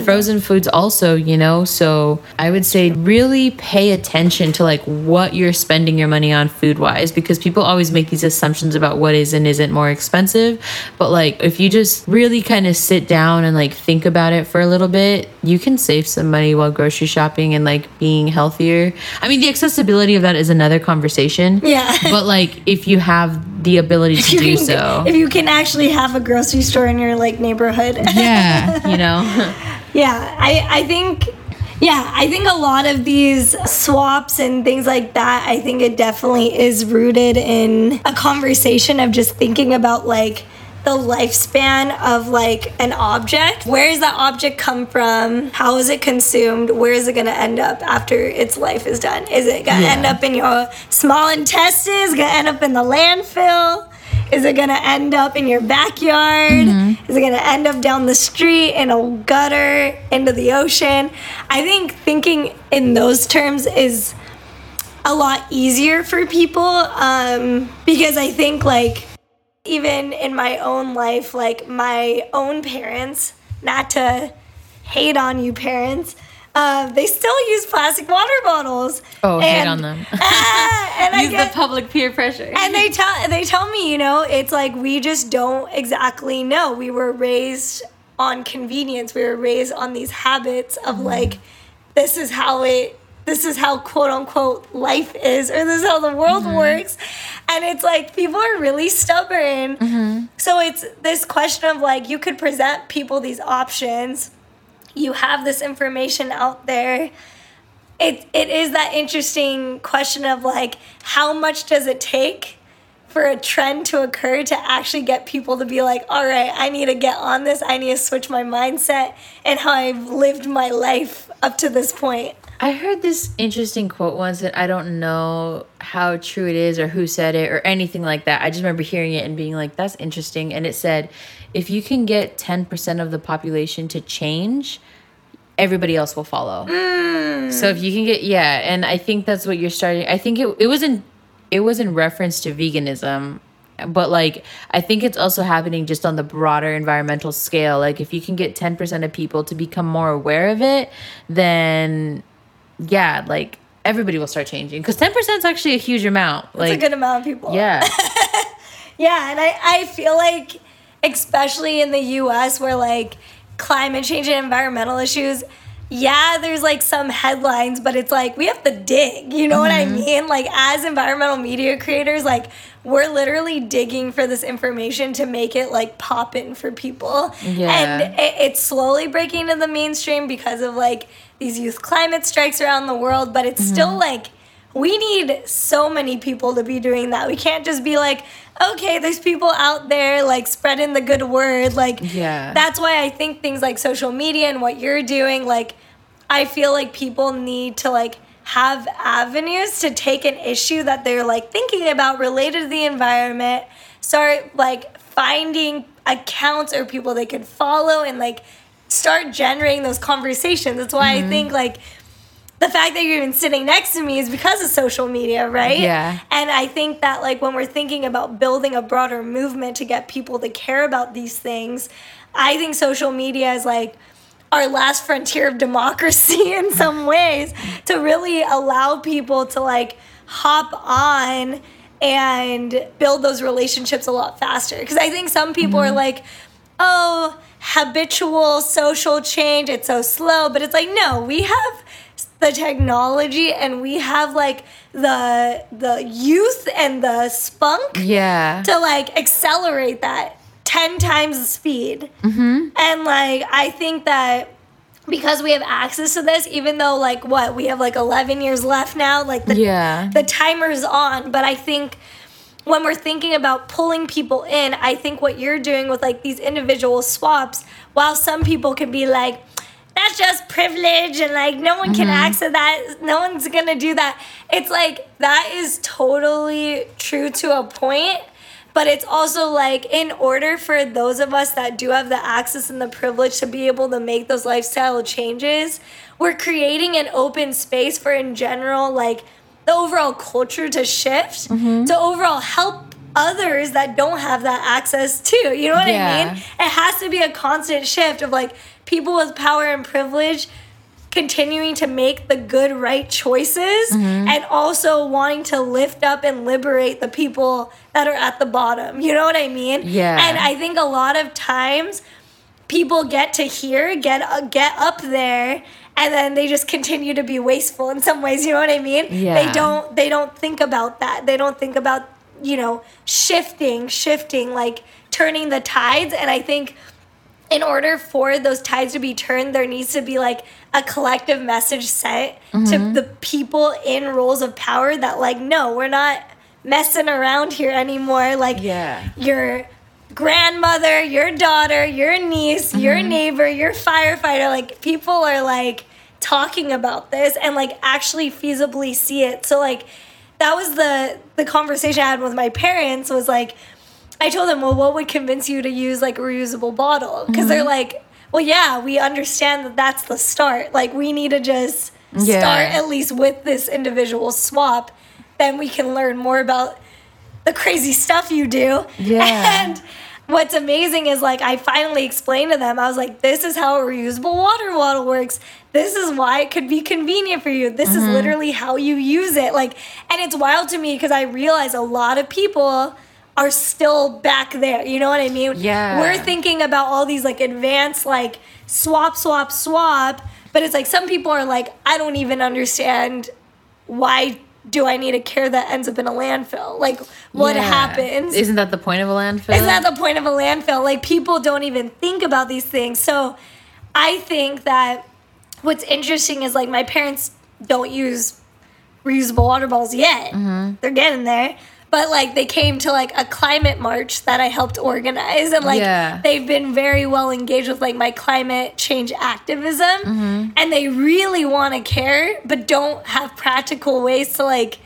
frozen foods also, you know. So I would say really pay attention to like what you're spending your money on food wise, because people always make these assumptions about what is and isn't more expensive. But like if you just really kind of sit down and like think about it for a little bit, you can save some money while grocery shopping and like being healthier. I mean, the accessibility of that is another conversation. Yeah. But like if you have the ability to do so. If you can actually have a grocery store in your like neighborhood. Yeah, you know. Yeah, I think a lot of these swaps and things like that, I think it definitely is rooted in a conversation of just thinking about like the lifespan of like an object. Where does that object come from? How is it consumed? Where is it going to end up after its life is done? Is it going to end up in your small intestine? Is it going to end up in the landfill? Is it going to end up in your backyard? Mm-hmm. Is it going to end up down the street, in a gutter, into the ocean? I think thinking in those terms is a lot easier for people because I think, like, even in my own life, like, my own parents, not to hate on you parents, they still use plastic water bottles. Oh, and hate on them. And use the public peer pressure. And they tell me, you know, it's like we just don't exactly know. We were raised on convenience. We were raised on these habits of like, this is how quote unquote life is, or this is how the world works. And it's like people are really stubborn. Mm-hmm. So it's this question of like, you could present people these options. You have this information out there. It is that interesting question of like, how much does it take for a trend to occur to actually get people to be like, all right, I need to get on this. I need to switch my mindset and how I've lived my life up to this point. I heard this interesting quote once that I don't know how true it is or who said it or anything like that. I just remember hearing it and being like, that's interesting. And it said, if you can get 10% of the population to change, everybody else will follow. Mm. So if you can get, and I think that's what you're starting. I think it was in reference to veganism, but like, I think it's also happening just on the broader environmental scale. Like if you can get 10% of people to become more aware of it, then like everybody will start changing, because 10% is actually a huge amount. It's like, a good amount of people. Yeah. Yeah, and I feel like, especially in the U.S. where like climate change and environmental issues, there's like some headlines, but it's like we have to dig, you know what I mean? Like as environmental media creators, like we're literally digging for this information to make it like pop in for people. And it's slowly breaking into the mainstream because of like these youth climate strikes around the world, but it's still like we need so many people to be doing that. We can't just be like, okay, there's people out there like spreading the good word. Like, that's why I think things like social media and what you're doing, like, I feel like people need to like have avenues to take an issue that they're like thinking about related to the environment, start like finding accounts or people they could follow and like start generating those conversations. That's why I think like the fact that you're even sitting next to me is because of social media, right? Yeah. And I think that like when we're thinking about building a broader movement to get people to care about these things, I think social media is like our last frontier of democracy in some ways, to really allow people to like hop on and build those relationships a lot faster. Because I think some people are like, oh, habitual social change, it's so slow. But it's like, no, we have the technology and we have like the youth and the spunk to like accelerate that 10 times the speed. And like I think that because we have access to this, even though like what we have like 11 years left now, like the timer's on. But I think when we're thinking about pulling people in, I think what you're doing with like these individual swaps, while some people can be like, that's just privilege and like no one can access that, no one's gonna do that, it's like that is totally true to a point. But it's also like, in order for those of us that do have the access and the privilege to be able to make those lifestyle changes, we're creating an open space for, in general, like the overall culture to shift, to overall help others that don't have that access too. You know what I mean? It has to be a constant shift of like people with power and privilege continuing to make the good, right choices, and also wanting to lift up and liberate the people that are at the bottom. You know what I mean? Yeah. And I think a lot of times people get to here, get up there, and then they just continue to be wasteful in some ways. You know what I mean? Yeah. They don't think about that. They don't think about, you know, shifting, like turning the tides. And I think in order for those tides to be turned, there needs to be like a collective message sent to the people in roles of power that like, no, we're not messing around here anymore. Like, you're grandmother, your daughter, your niece, mm-hmm. your neighbor, your firefighter. Like, people are like talking about this and like actually feasibly see it. So like that was the conversation I had with my parents, was like, I told them, well, what would convince you to use like a reusable bottle? Because mm-hmm. they're like, well, yeah, we understand that that's the start. Like, we need to just start at least with this individual swap. Then we can learn more about the crazy stuff you do. Yeah. And what's amazing is, like, I finally explained to them, I was like, this is how a reusable water bottle works. This is why it could be convenient for you. This mm-hmm. is literally how you use it. Like, and it's wild to me because I realize a lot of people are still back there. You know what I mean? Yeah. We're thinking about all these, like, advanced, like, swap. But it's like some people are like, I don't even understand, why do I need a care that ends up in a landfill? Like, what happens? Isn't that the point of a landfill? Like, people don't even think about these things. So I think that what's interesting is, like, my parents don't use reusable water bottles yet. Mm-hmm. They're getting there. But, like, they came to, like, a climate march that I helped organize. And, like, they've been very well engaged with, like, my climate change activism. Mm-hmm. And they really want to care but don't have practical ways to, like,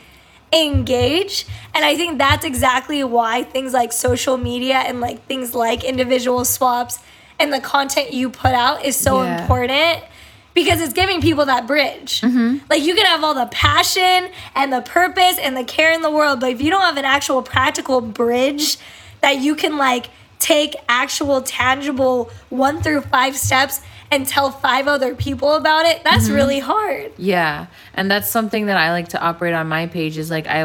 engage. And I think that's exactly why things like social media and, like, things like individual swaps and the content you put out is so important. Because it's giving people that bridge. Mm-hmm. Like, you can have all the passion and the purpose and the care in the world, but if you don't have an actual practical bridge that you can, like, take actual tangible 1 through 5 steps and tell 5 other people about it, that's mm-hmm. really hard. Yeah. And that's something that I like to operate on my page, is, like, I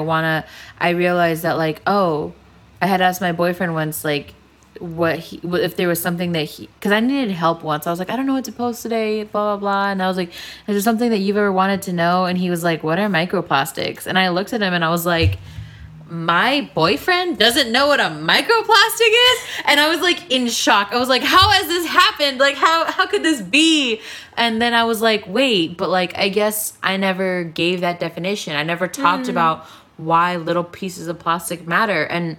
realized that, like, oh, I had asked my boyfriend once, like, if there was something that because I needed help once. I was like, I don't know what to post today, blah, blah, blah. And I was like, is there something that you've ever wanted to know? And he was like, what are microplastics? And I looked at him and I was like, my boyfriend doesn't know what a microplastic is? And I was like in shock. I was like, how has this happened? Like, how could this be? And then I was like, wait, but, like, I guess I never gave that definition. I never talked about why little pieces of plastic matter. And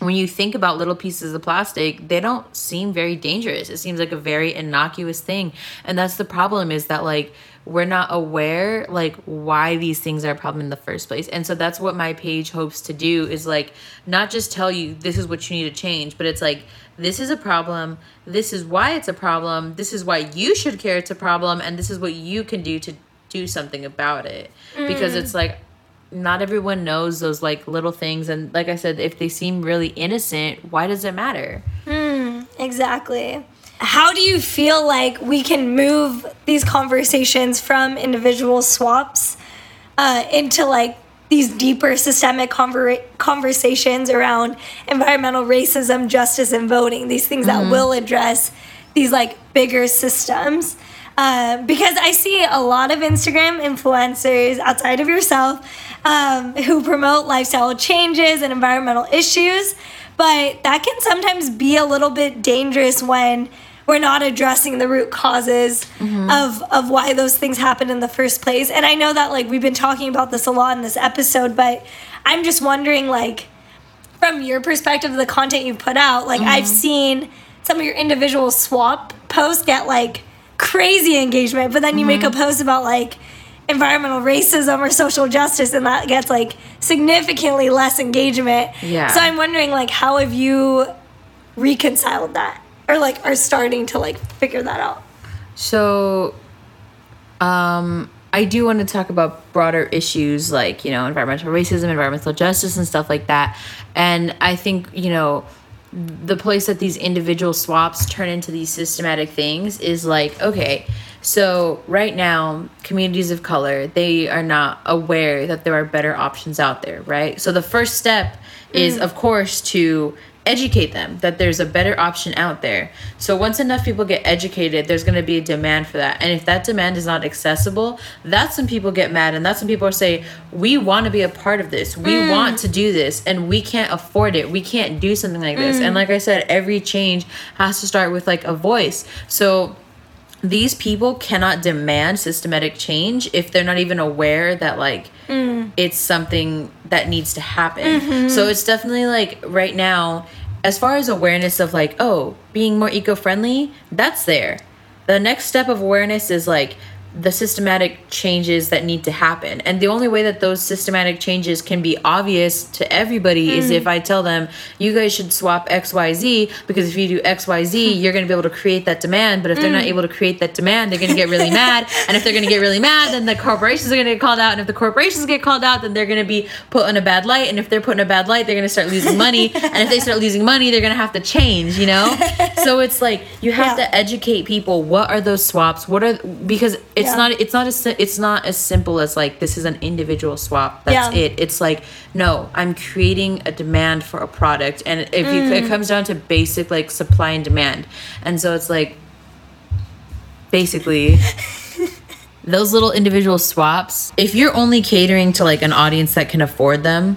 when you think about little pieces of plastic, they don't seem very dangerous. It seems like a very innocuous thing. And that's the problem, is that, like, we're not aware, like, why these things are a problem in the first place. And so that's what my page hopes to do, is, like, not just tell you this is what you need to change, but it's like, this is a problem, this is why it's a problem, this is why you should care it's a problem, and this is what you can do to do something about it. Because it's like, not everyone knows those, like, little things. And like I said, if they seem really innocent, why does it matter? Exactly. How do you feel like we can move these conversations from individual swaps into, like, these deeper systemic conversations around environmental racism, justice, and voting, these things that will address these, like, bigger systems? Because I see a lot of Instagram influencers outside of yourself who promote lifestyle changes and environmental issues, but that can sometimes be a little bit dangerous when we're not addressing the root causes of why those things happen in the first place. And I know that, like, we've been talking about this a lot in this episode, but I'm just wondering, like, from your perspective, the content you put out, like, I've seen some of your individual swap posts get, like, crazy engagement, but then you make a post about, like, environmental racism or social justice, and that gets, like, significantly less engagement. So I'm wondering, like, how have you reconciled that, or, like, are starting to, like, figure that out? So I do want to talk about broader issues, like, you know, environmental racism, environmental justice, and stuff like that. And I think, you know, the place that these individual swaps turn into these systematic things is, like, okay, so right now, communities of color, they are not aware that there are better options out there, right? So the first step is, of course, to educate them that there's a better option out there. So once enough people get educated, there's going to be a demand for that. And if that demand is not accessible, that's when people get mad. And that's when people say, we want to be a part of this. We want to do this, and we can't afford it. We can't do something like this. And like I said, every change has to start with, like, a voice. So these people cannot demand systematic change if they're not even aware that, like, it's something that needs to happen. So it's definitely, like, right now as far as awareness of like, oh, being more eco-friendly, that's there. The next step of awareness is like the systematic changes that need to happen. And the only way that those systematic changes can be obvious to everybody is if I tell them, you guys should swap XYZ, because if you do XYZ, you're going to be able to create that demand. But if they're not able to create that demand, they're going to get really mad. And if they're going to get really mad, then the corporations are going to get called out. And if the corporations get called out, then they're going to be put in a bad light. And if they're put in a bad light, they're going to start losing money. And if they start losing money, they're going to have to change, you know? So it's like, you have to educate people. What are those swaps? What are, because it's not as simple as like, this is an individual swap, that's it. It's like, no, I'm creating a demand for a product, and if it comes down to basic like supply and demand. And so it's like, basically, those little individual swaps, if you're only catering to like an audience that can afford them,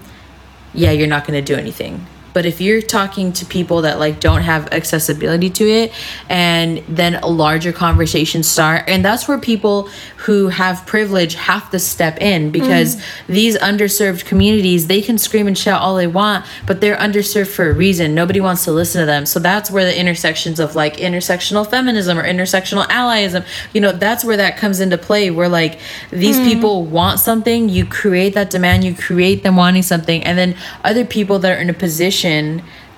yeah, you're not going to do anything. But if you're talking to people that like don't have accessibility to it, and then a larger conversation start, and that's where people who have privilege have to step in, because these underserved communities, they can scream and shout all they want, but they're underserved for a reason. Nobody wants to listen to them. So that's where the intersections of like intersectional feminism or intersectional allyism, you know, that's where that comes into play, where like these people want something, you create that demand, you create them wanting something, and then other people that are in a position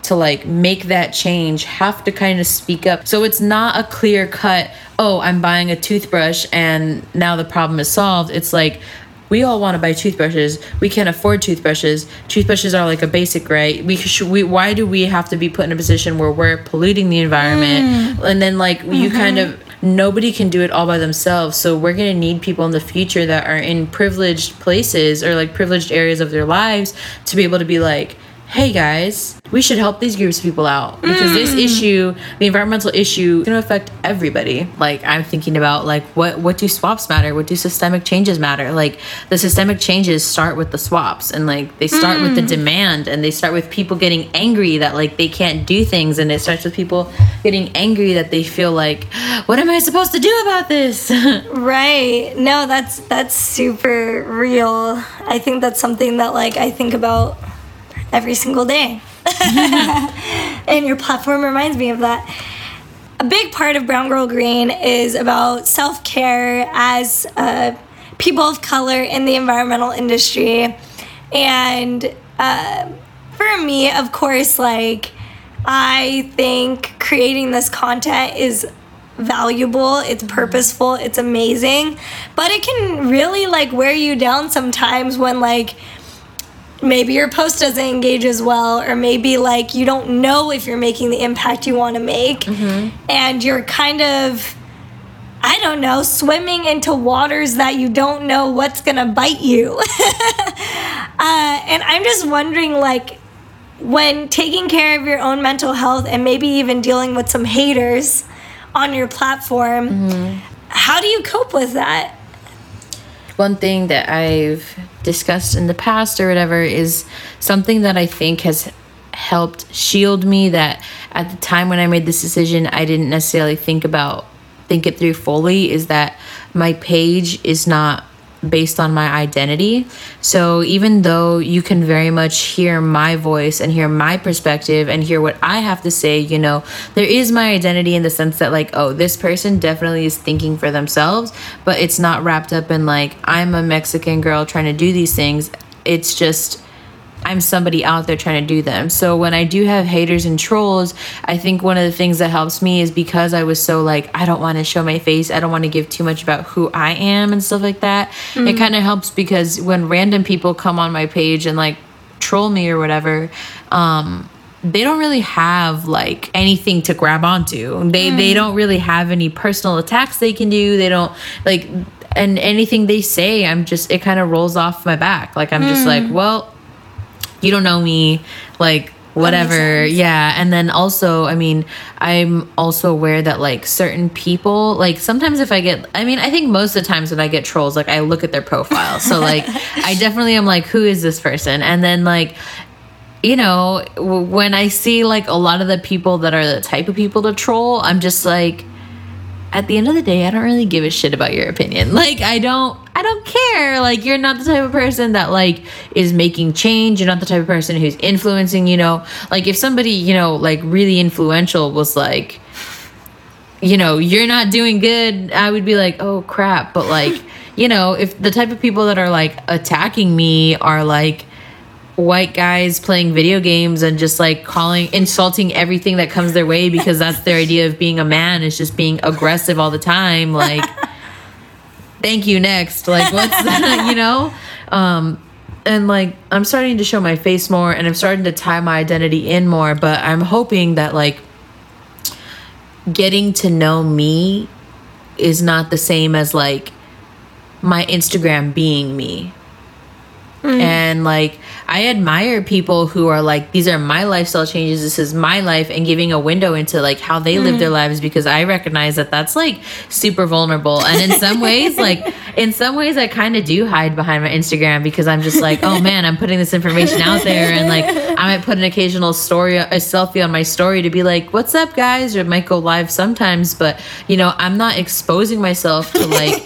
to like make that change have to kind of speak up. So it's not a clear cut, oh, I'm buying a toothbrush and now the problem is solved. It's like, we all want to buy toothbrushes. We can't afford toothbrushes. Toothbrushes are like a basic right. Why do we have to be put in a position where we're polluting the environment? And then like you kind of, nobody can do it all by themselves. So we're going to need people in the future that are in privileged places or like privileged areas of their lives to be able to be like, hey guys, we should help these groups of people out, because this issue, the environmental issue, is going to affect everybody. Like, I'm thinking about like, what do swaps matter? What do systemic changes matter? Like, the systemic changes start with the swaps, and like they start with the demand, and they start with people getting angry that like they can't do things, and it starts with people getting angry that they feel like, what am I supposed to do about this? Right. No, that's super real. I think that's something that like I think about every single day. And your platform reminds me of that. A big part of Brown Girl Green is about self-care as people of color in the environmental industry. And for me, of course, like, I think creating this content is valuable, it's purposeful, it's amazing, but it can really like wear you down sometimes when like maybe your post doesn't engage as well, or maybe like you don't know if you're making the impact you want to make, and you're kind of, I don't know, swimming into waters that you don't know what's gonna bite you. And I'm just wondering, like, when taking care of your own mental health and maybe even dealing with some haters on your platform, how do you cope with that? One thing that I've discussed in the past or whatever is something that I think has helped shield me, that at the time when I made this decision, I didn't necessarily think it through fully, is that my page is not based on my identity. So even though you can very much hear my voice and hear my perspective and hear what I have to say, you know, there is my identity in the sense that like, oh, this person definitely is thinking for themselves, but it's not wrapped up in like, I'm a Mexican girl trying to do these things. It's just, I'm somebody out there trying to do them. So when I do have haters and trolls, I think one of the things that helps me is because I was so like, I don't want to show my face, I don't want to give too much about who I am and stuff like that. It kind of helps, because when random people come on my page and like troll me or whatever, they don't really have like anything to grab onto. They don't really have any personal attacks they can do. They don't like, and anything they say, it kind of rolls off my back. Like, I'm just like, well, you don't know me, like, whatever. Yeah. And then also, I mean, I'm also aware that like certain people, like sometimes I think most of the times when I get trolls, like I look at their profile. So like, I definitely am like, who is this person? And then like, you know, when I see like a lot of the people that are the type of people to troll, I'm just like, at the end of the day, I don't really give a shit about your opinion. Like, I don't I don't care. Like, you're not the type of person that, like, is making change. You're not the type of person who's influencing, you know. Like, if somebody, you know, like, really influential was like, you know, you're not doing good, I would be like, oh, crap. But, like, you know, if the type of people that are, like, attacking me are, like, white guys playing video games and just, like, calling, insulting everything that comes their way because that's their idea of being a man, is just being aggressive all the time, like, thank you, next. Like, what's that, you know? And, like, I'm starting to show my face more, and I'm starting to tie my identity in more, but I'm hoping that, like, getting to know me is not the same as, like, my Instagram being me. Mm. And, like, I admire people who are like, these are my lifestyle changes, this is my life, and giving a window into, like, how they live their lives, because I recognize that that's, like, super vulnerable. And in some ways, like, in some ways I kind of do hide behind my Instagram, because I'm just like, oh man, I'm putting this information out there, and, like, I might put an occasional story, a selfie on my story to be like, what's up, guys, or it might go live sometimes, but, you know, I'm not exposing myself to, like,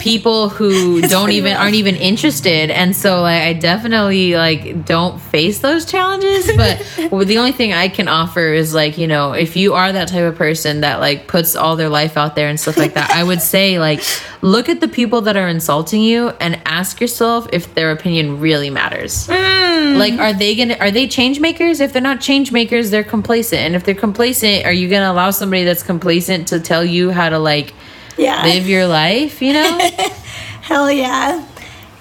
people who don't even, aren't even interested. And so, like, I definitely, like, don't face those challenges, but the only thing I can offer is, like, you know, if you are that type of person that, like, puts all their life out there and stuff like that, I would say, like, look at the people that are insulting you and ask yourself if their opinion really matters. Like, are they change makers? If they're not change makers, they're complacent. And if they're complacent, are you gonna allow somebody that's complacent to tell you how to, like, live your life, you know? Hell yeah.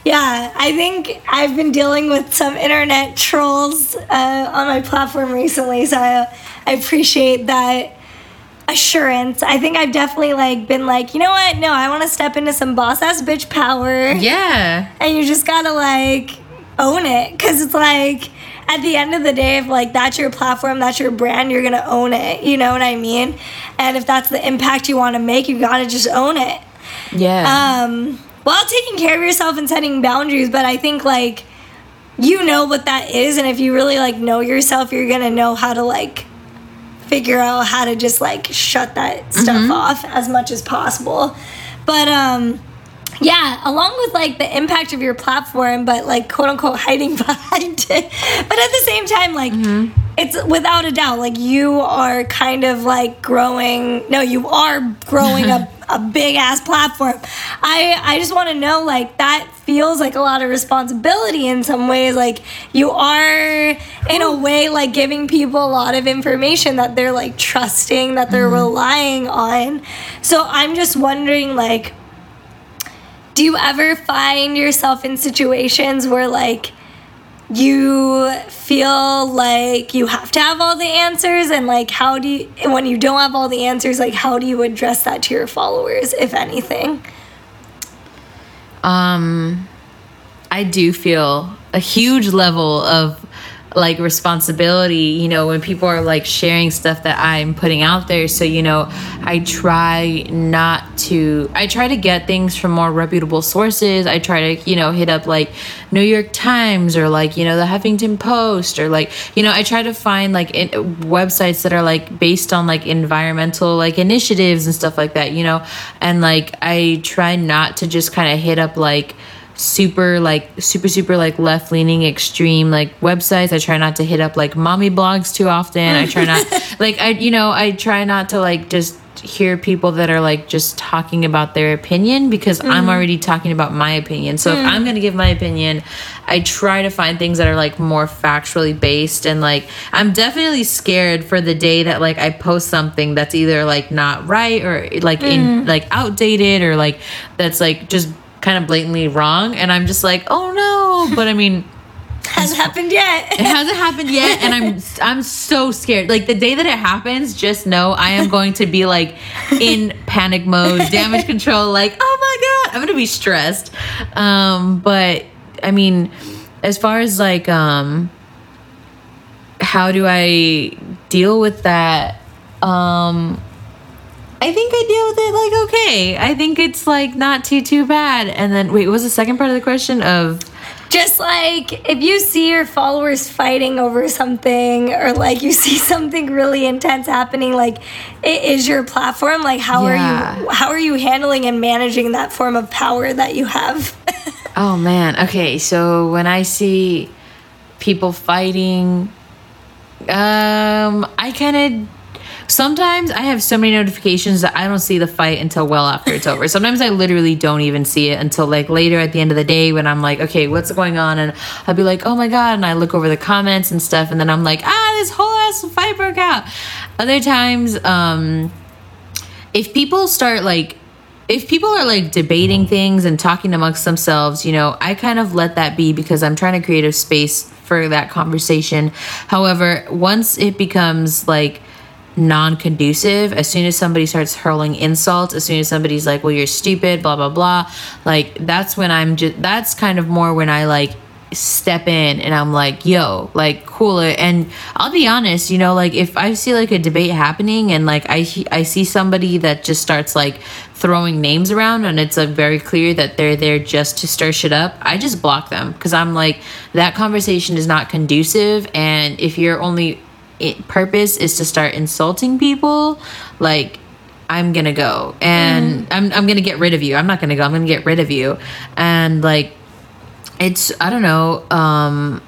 Yeah, I think I've been dealing with some internet trolls on my platform recently, so I appreciate that assurance. I think I've definitely, like, been like, you know what? No, I want to step into some boss-ass bitch power. Yeah. And you just gotta, like, own it, because it's like, at the end of the day, if, like, that's your platform, that's your brand, you're gonna own it. You know what I mean? And if that's the impact you want to make, you gotta just own it. Yeah. While taking care of yourself and setting boundaries, but I think, like, you know what that is, and if you really, like, know yourself, you're gonna know how to, like, figure out how to just, like, shut that stuff off as much as possible. But yeah, along with, like, the impact of your platform, but, like, quote unquote hiding behind it, but at the same time, like, it's without a doubt, like, you are kind of, like, growing a big ass platform. I just want to know, like, that feels like a lot of responsibility in some ways. Like, you are, in a way, like, giving people a lot of information that they're, like, trusting, that they're relying on. So I'm just wondering, like, do you ever find yourself in situations where, like, you feel like you have to have all the answers, and, like, how do you, when you don't have all the answers, like, how do you address that to your followers, if anything? I do feel a huge level of, like, responsibility, you know, when people are, like, sharing stuff that I'm putting out there. So, you know, I try to get things from more reputable sources. I try to, you know, hit up, like, New York Times, or, like, you know, the Huffington Post, or, like, you know, I try to find, like, websites that are, like, based on, like, environmental, like, initiatives and stuff like that, you know. And, like, I try not to just kind of hit up, like, super like, left-leaning, extreme, like, websites. I try not to hit up, like, mommy blogs too often. I try not like, I try not to, like, just hear people that are, like, just talking about their opinion, because I'm already talking about my opinion. So if I'm gonna give my opinion, I try to find things that are, like, more factually based. And, like, I'm definitely scared for the day that, like, I post something that's either, like, not right, or, like, in, like, outdated, or, like, that's, like, just kind of blatantly wrong. And I'm just like, oh no. But I mean, it hasn't happened yet. And I'm so scared. Like, the day that it happens, just know I am going to be, like, in panic mode, damage control, like, oh my God, I'm going to be stressed. But I mean, as far as, like, how do I deal with that? I think I deal with it, like, okay. I think it's, like, not too bad. And then, wait, what was the second part of the question of... Just, like, if you see your followers fighting over something or, like, you see something really intense happening, like, it is your platform. Like, how are you handling and managing that form of power that you have? Oh, man. Okay, so when I see people fighting, I kind of... Sometimes I have so many notifications that I don't see the fight until well after it's over. Sometimes I literally don't even see it until, like, later at the end of the day when I'm like, okay, what's going on? And I'll be like, oh, my God. And I look over the comments and stuff. And then I'm like, this whole ass fight broke out. Other times, if people start, like... If people are, like, debating things and talking amongst themselves, you know, I kind of let that be because I'm trying to create a space for that conversation. However, once it becomes, like, non-conducive, as soon as somebody starts hurling insults, as soon as somebody's like, well, you're stupid, blah, blah, blah, like, that's when I'm just, that's kind of more when I, like, step in and I'm like, yo, like, cool it. And I'll be honest, you know, like, if I see, like, a debate happening and, like, I see somebody that just starts, like, throwing names around and it's, like, very clear that they're there just to stir shit up, I just block them because I'm like, that conversation is not conducive. And if your only purpose is to start insulting people, like, I'm gonna go and I'm gonna get rid of you. I'm not gonna go. I'm gonna get rid of you. And, like, it's, I don't know.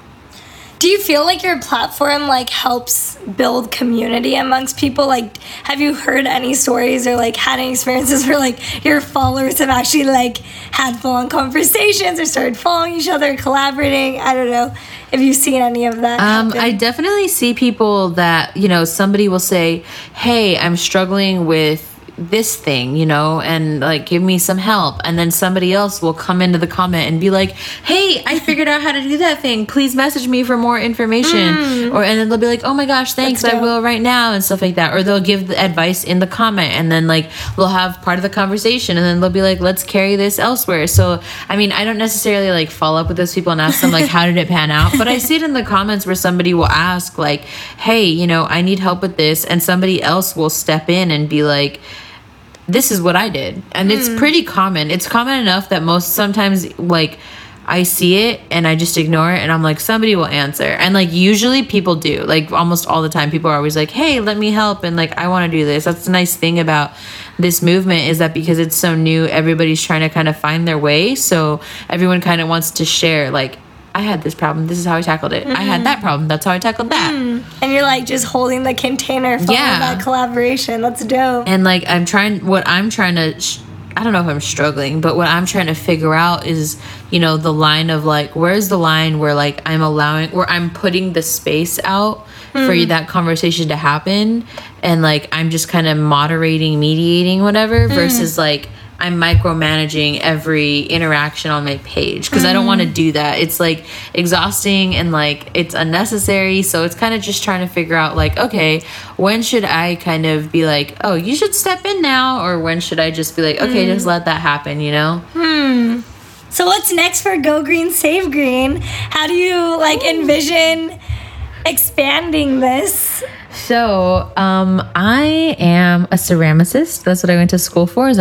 Do you feel like your platform, like, helps build community amongst people? Like, have you heard any stories or, like, had any experiences where, like, your followers have actually, like, had full-on conversations or started following each other, collaborating? I don't know if you've seen any of that happen. I definitely see people that, you know, somebody will say, hey, I'm struggling with this thing, you know, and, like, give me some help. And then somebody else will come into the comment and be like, hey, I figured out how to do that thing, please message me for more information. Or, and then they'll be like, oh my gosh, thanks, I will right now, and stuff like that. Or they'll give the advice in the comment, and then, like, we'll have part of the conversation, and then they'll be like, let's carry this elsewhere. So I mean, I don't necessarily, like, follow up with those people and ask them, like, how did it pan out, but I see it in the comments where somebody will ask, like, hey, you know, I need help with this, and somebody else will step in and be like, this is what I did. And it's pretty common. It's common enough that most sometimes, like, I see it and I just ignore it, and I'm like, somebody will answer. And, like, usually people do. Like, almost all the time people are always like, hey, let me help, and, like, I want to do this. That's the nice thing about this movement, is that because it's so new, everybody's trying to kind of find their way. So everyone kind of wants to share, like, I had this problem, this is how I tackled it. I had that problem, that's how I tackled that. And you're, like, just holding the container for that collaboration. That's dope. And, like, I don't know if I'm struggling, but what I'm trying to figure out is, you know, the line of, like, where's the line where, like, where I'm putting the space out for that conversation to happen, and, like, I'm just kind of moderating, mediating, whatever, versus, like, I'm micromanaging every interaction on my page, because I don't want to do that. It's, like, exhausting and, like, it's unnecessary. So it's kind of just trying to figure out, like, okay, when should I kind of be like, oh, you should step in now, or when should I just be like, okay, just let that happen, you know? So what's next for Go Green, Save Green? How do you, like, envision expanding this? So I am a ceramicist. That's what I went to school for,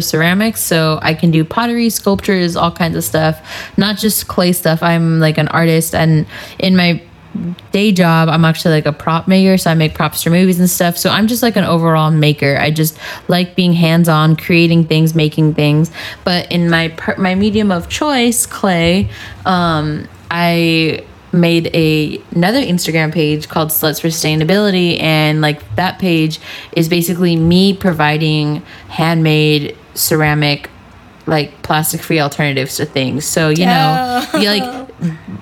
ceramics. So I can do pottery, sculptures, all kinds of stuff, not just clay stuff. I'm, like, an artist, and in my day job I'm actually, like, a prop maker, so I make props for movies and stuff. So I'm just, like, an overall maker. I just like being hands-on, creating things, making things. But in my medium of choice, clay, I made another Instagram page called Sluts for Sustainability, and, like, that page is basically me providing handmade ceramic, like, plastic-free alternatives to things. So, you know, you,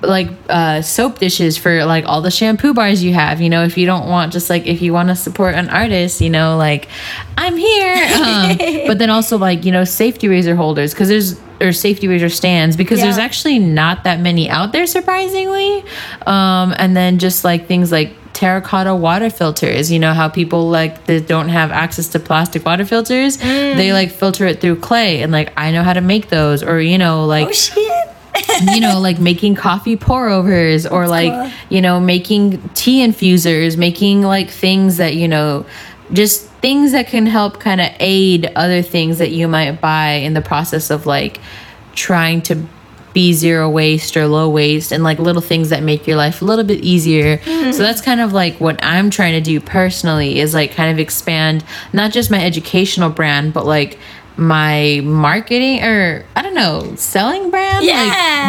like soap dishes for, like, all the shampoo bars you have, you know, if you don't want, just, like, if you want to support an artist, you know, like, I'm here. But then also, like, you know, safety razor holders, because safety razor stands, because there's actually not that many out there, surprisingly. And then just, like, things like terracotta water filters, you know, how people, like, that don't have access to plastic water filters, they, like, filter it through clay, and, like, I know how to make those. Or, you know, like, oh, shit. You know, like, making coffee pour overs, or, that's like cool. You know, making tea infusers, making, like, things that, you know, just things that can help kind of aid other things that you might buy in the process of like trying to be zero waste or low waste, and like little things that make your life a little bit easier. Mm-hmm. So that's kind of like what I'm trying to do personally, is like kind of expand not just my educational brand, but like my marketing, or I don't know, selling brand. Yeah.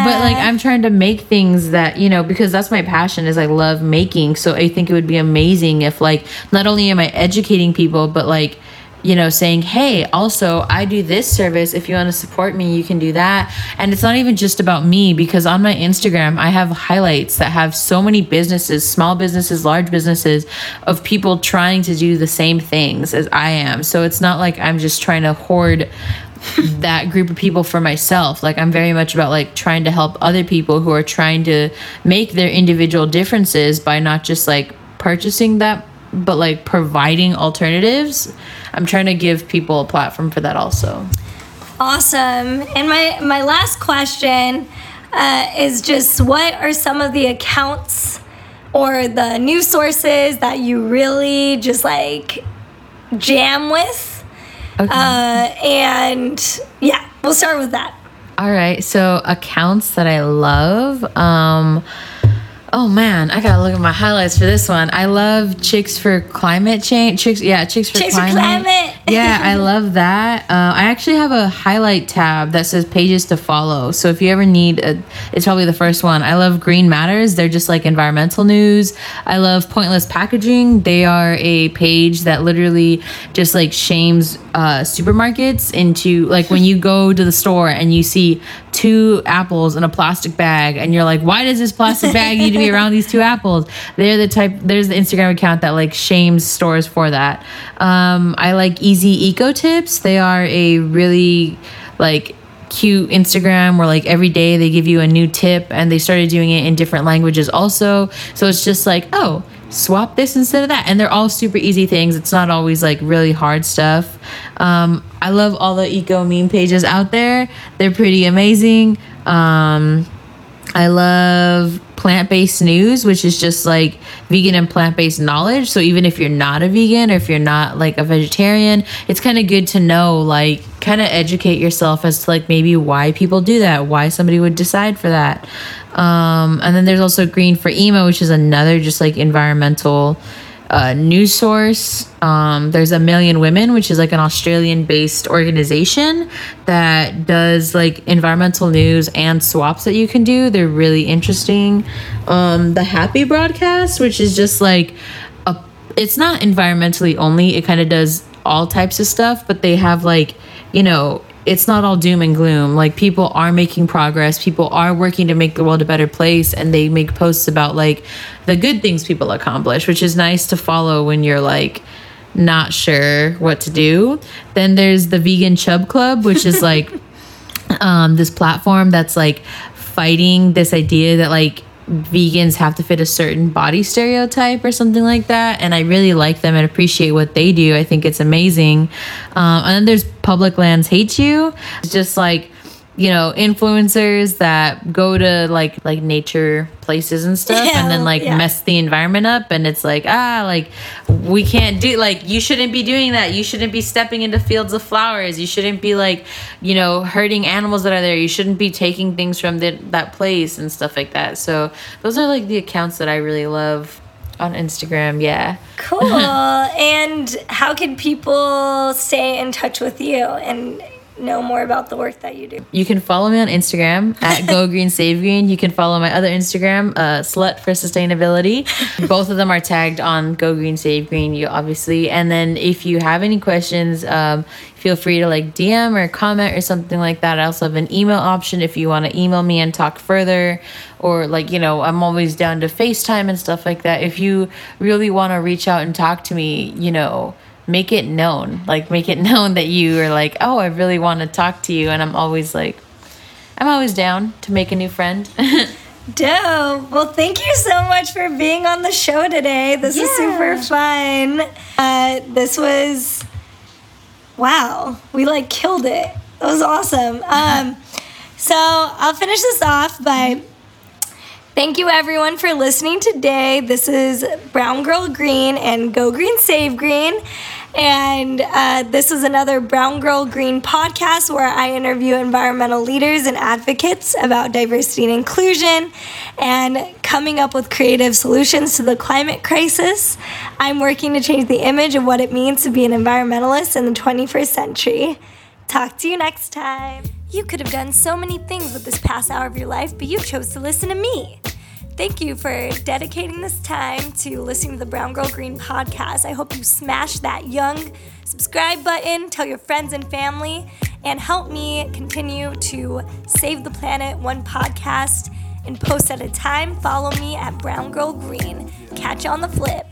Like, but like I'm trying to make things that, you know, because that's my passion, is I love making. So I think it would be amazing if like not only am I educating people, but like, you know, saying, hey, also I do this service, if you want to support me you can do that. And it's not even just about me, because on my Instagram I have highlights that have so many businesses, small businesses, large businesses, of people trying to do the same things as I am. So it's not like I'm just trying to hoard that group of people for myself. Like I'm very much about like trying to help other people who are trying to make their individual differences by not just like purchasing that, but like providing alternatives. I'm trying to give people a platform for that also. Awesome. And my last question is just, what are some of the accounts or the news sources that you really just like jam with? Okay. And yeah, we'll start with that. All right. So accounts that I love. Oh man, I gotta look at my highlights for this one. I love Chicks for Climate Change. Chicks for Climate. Yeah, I love that. I actually have a highlight tab that says pages to follow. So if you ever need, it's probably the first one. I love Green Matters. They're just like environmental news. I love Pointless Packaging. They are a page that literally just like shames supermarkets into, like, when you go to the store and you see 2 apples in a plastic bag and you're like, why does this plastic bag need to be around these 2 apples? There's the Instagram account that like shames stores for that. I like Easy Eco Tips. They are a really like cute Instagram where like every day they give you a new tip, and they started doing it in different languages also. So it's just like, oh, swap this instead of that, and they're all super easy things. It's not always like really hard stuff. I love all the eco meme pages out there. They're pretty amazing. I love Plant-Based News, which is just like vegan and plant-based knowledge. So even if you're not a vegan, or if you're not like a vegetarian, it's kind of good to know, like kind of educate yourself as to like maybe why people do that, why somebody would decide for that. And then there's also Green for Emo, which is another just like environmental news source. There's A Million Women, which is like an Australian-based organization that does like environmental news and swaps that you can do. They're really interesting. The Happy Broadcast, which is just like it's not environmentally only. It kind of does all types of stuff, but they have like, you know, it's not all doom and gloom. Like, people are making progress. People are working to make the world a better place. And they make posts about like the good things people accomplish, which is nice to follow when you're like not sure what to do. Then there's the Vegan Chub Club, which is like this platform that's like fighting this idea that like vegans have to fit a certain body stereotype or something like that. And I really like them and appreciate what they do. I think it's amazing. And then there's Public Lands Hate You. It's just like, you know, influencers that go to like nature places and stuff, and then like mess the environment up. And it's like, like, we can't do, like, you shouldn't be doing that. You shouldn't be stepping into fields of flowers. You shouldn't be like, you know, hurting animals that are there. You shouldn't be taking things from that place and stuff like that. So those are like the accounts that I really love on Instagram. Yeah. Cool. And how can people stay in touch with you and know more about the work that you do? You can follow me on Instagram at Go Green Save Green. You can follow my other Instagram, Slut for Sustainability. Both of them are tagged on Go Green Save Green, you obviously. And then if you have any questions, feel free to like DM or comment or something like that. I also have an email option if you want to email me and talk further, or like, you know, I'm always down to FaceTime and stuff like that. If you really want to reach out and talk to me, you know, make it known that you are like, oh, I really want to talk to you. And I'm always down to make a new friend. Dope. Well, thank you so much for being on the show today. This is super fun. This was, wow, we like killed it. That was awesome. So I'll finish this off by Thank you, everyone, for listening today. This is Brown Girl Green and Go Green, Save Green. And this is another Brown Girl Green podcast where I interview environmental leaders and advocates about diversity and inclusion and coming up with creative solutions to the climate crisis. I'm working to change the image of what it means to be an environmentalist in the 21st century. Talk to you next time. You could have done so many things with this past hour of your life, but you chose to listen to me. Thank you for dedicating this time to listening to the Brown Girl Green podcast. I hope you smash that young subscribe button, tell your friends and family, and help me continue to save the planet one podcast and post at a time. Follow me at Brown Girl Green. Catch you on the flip.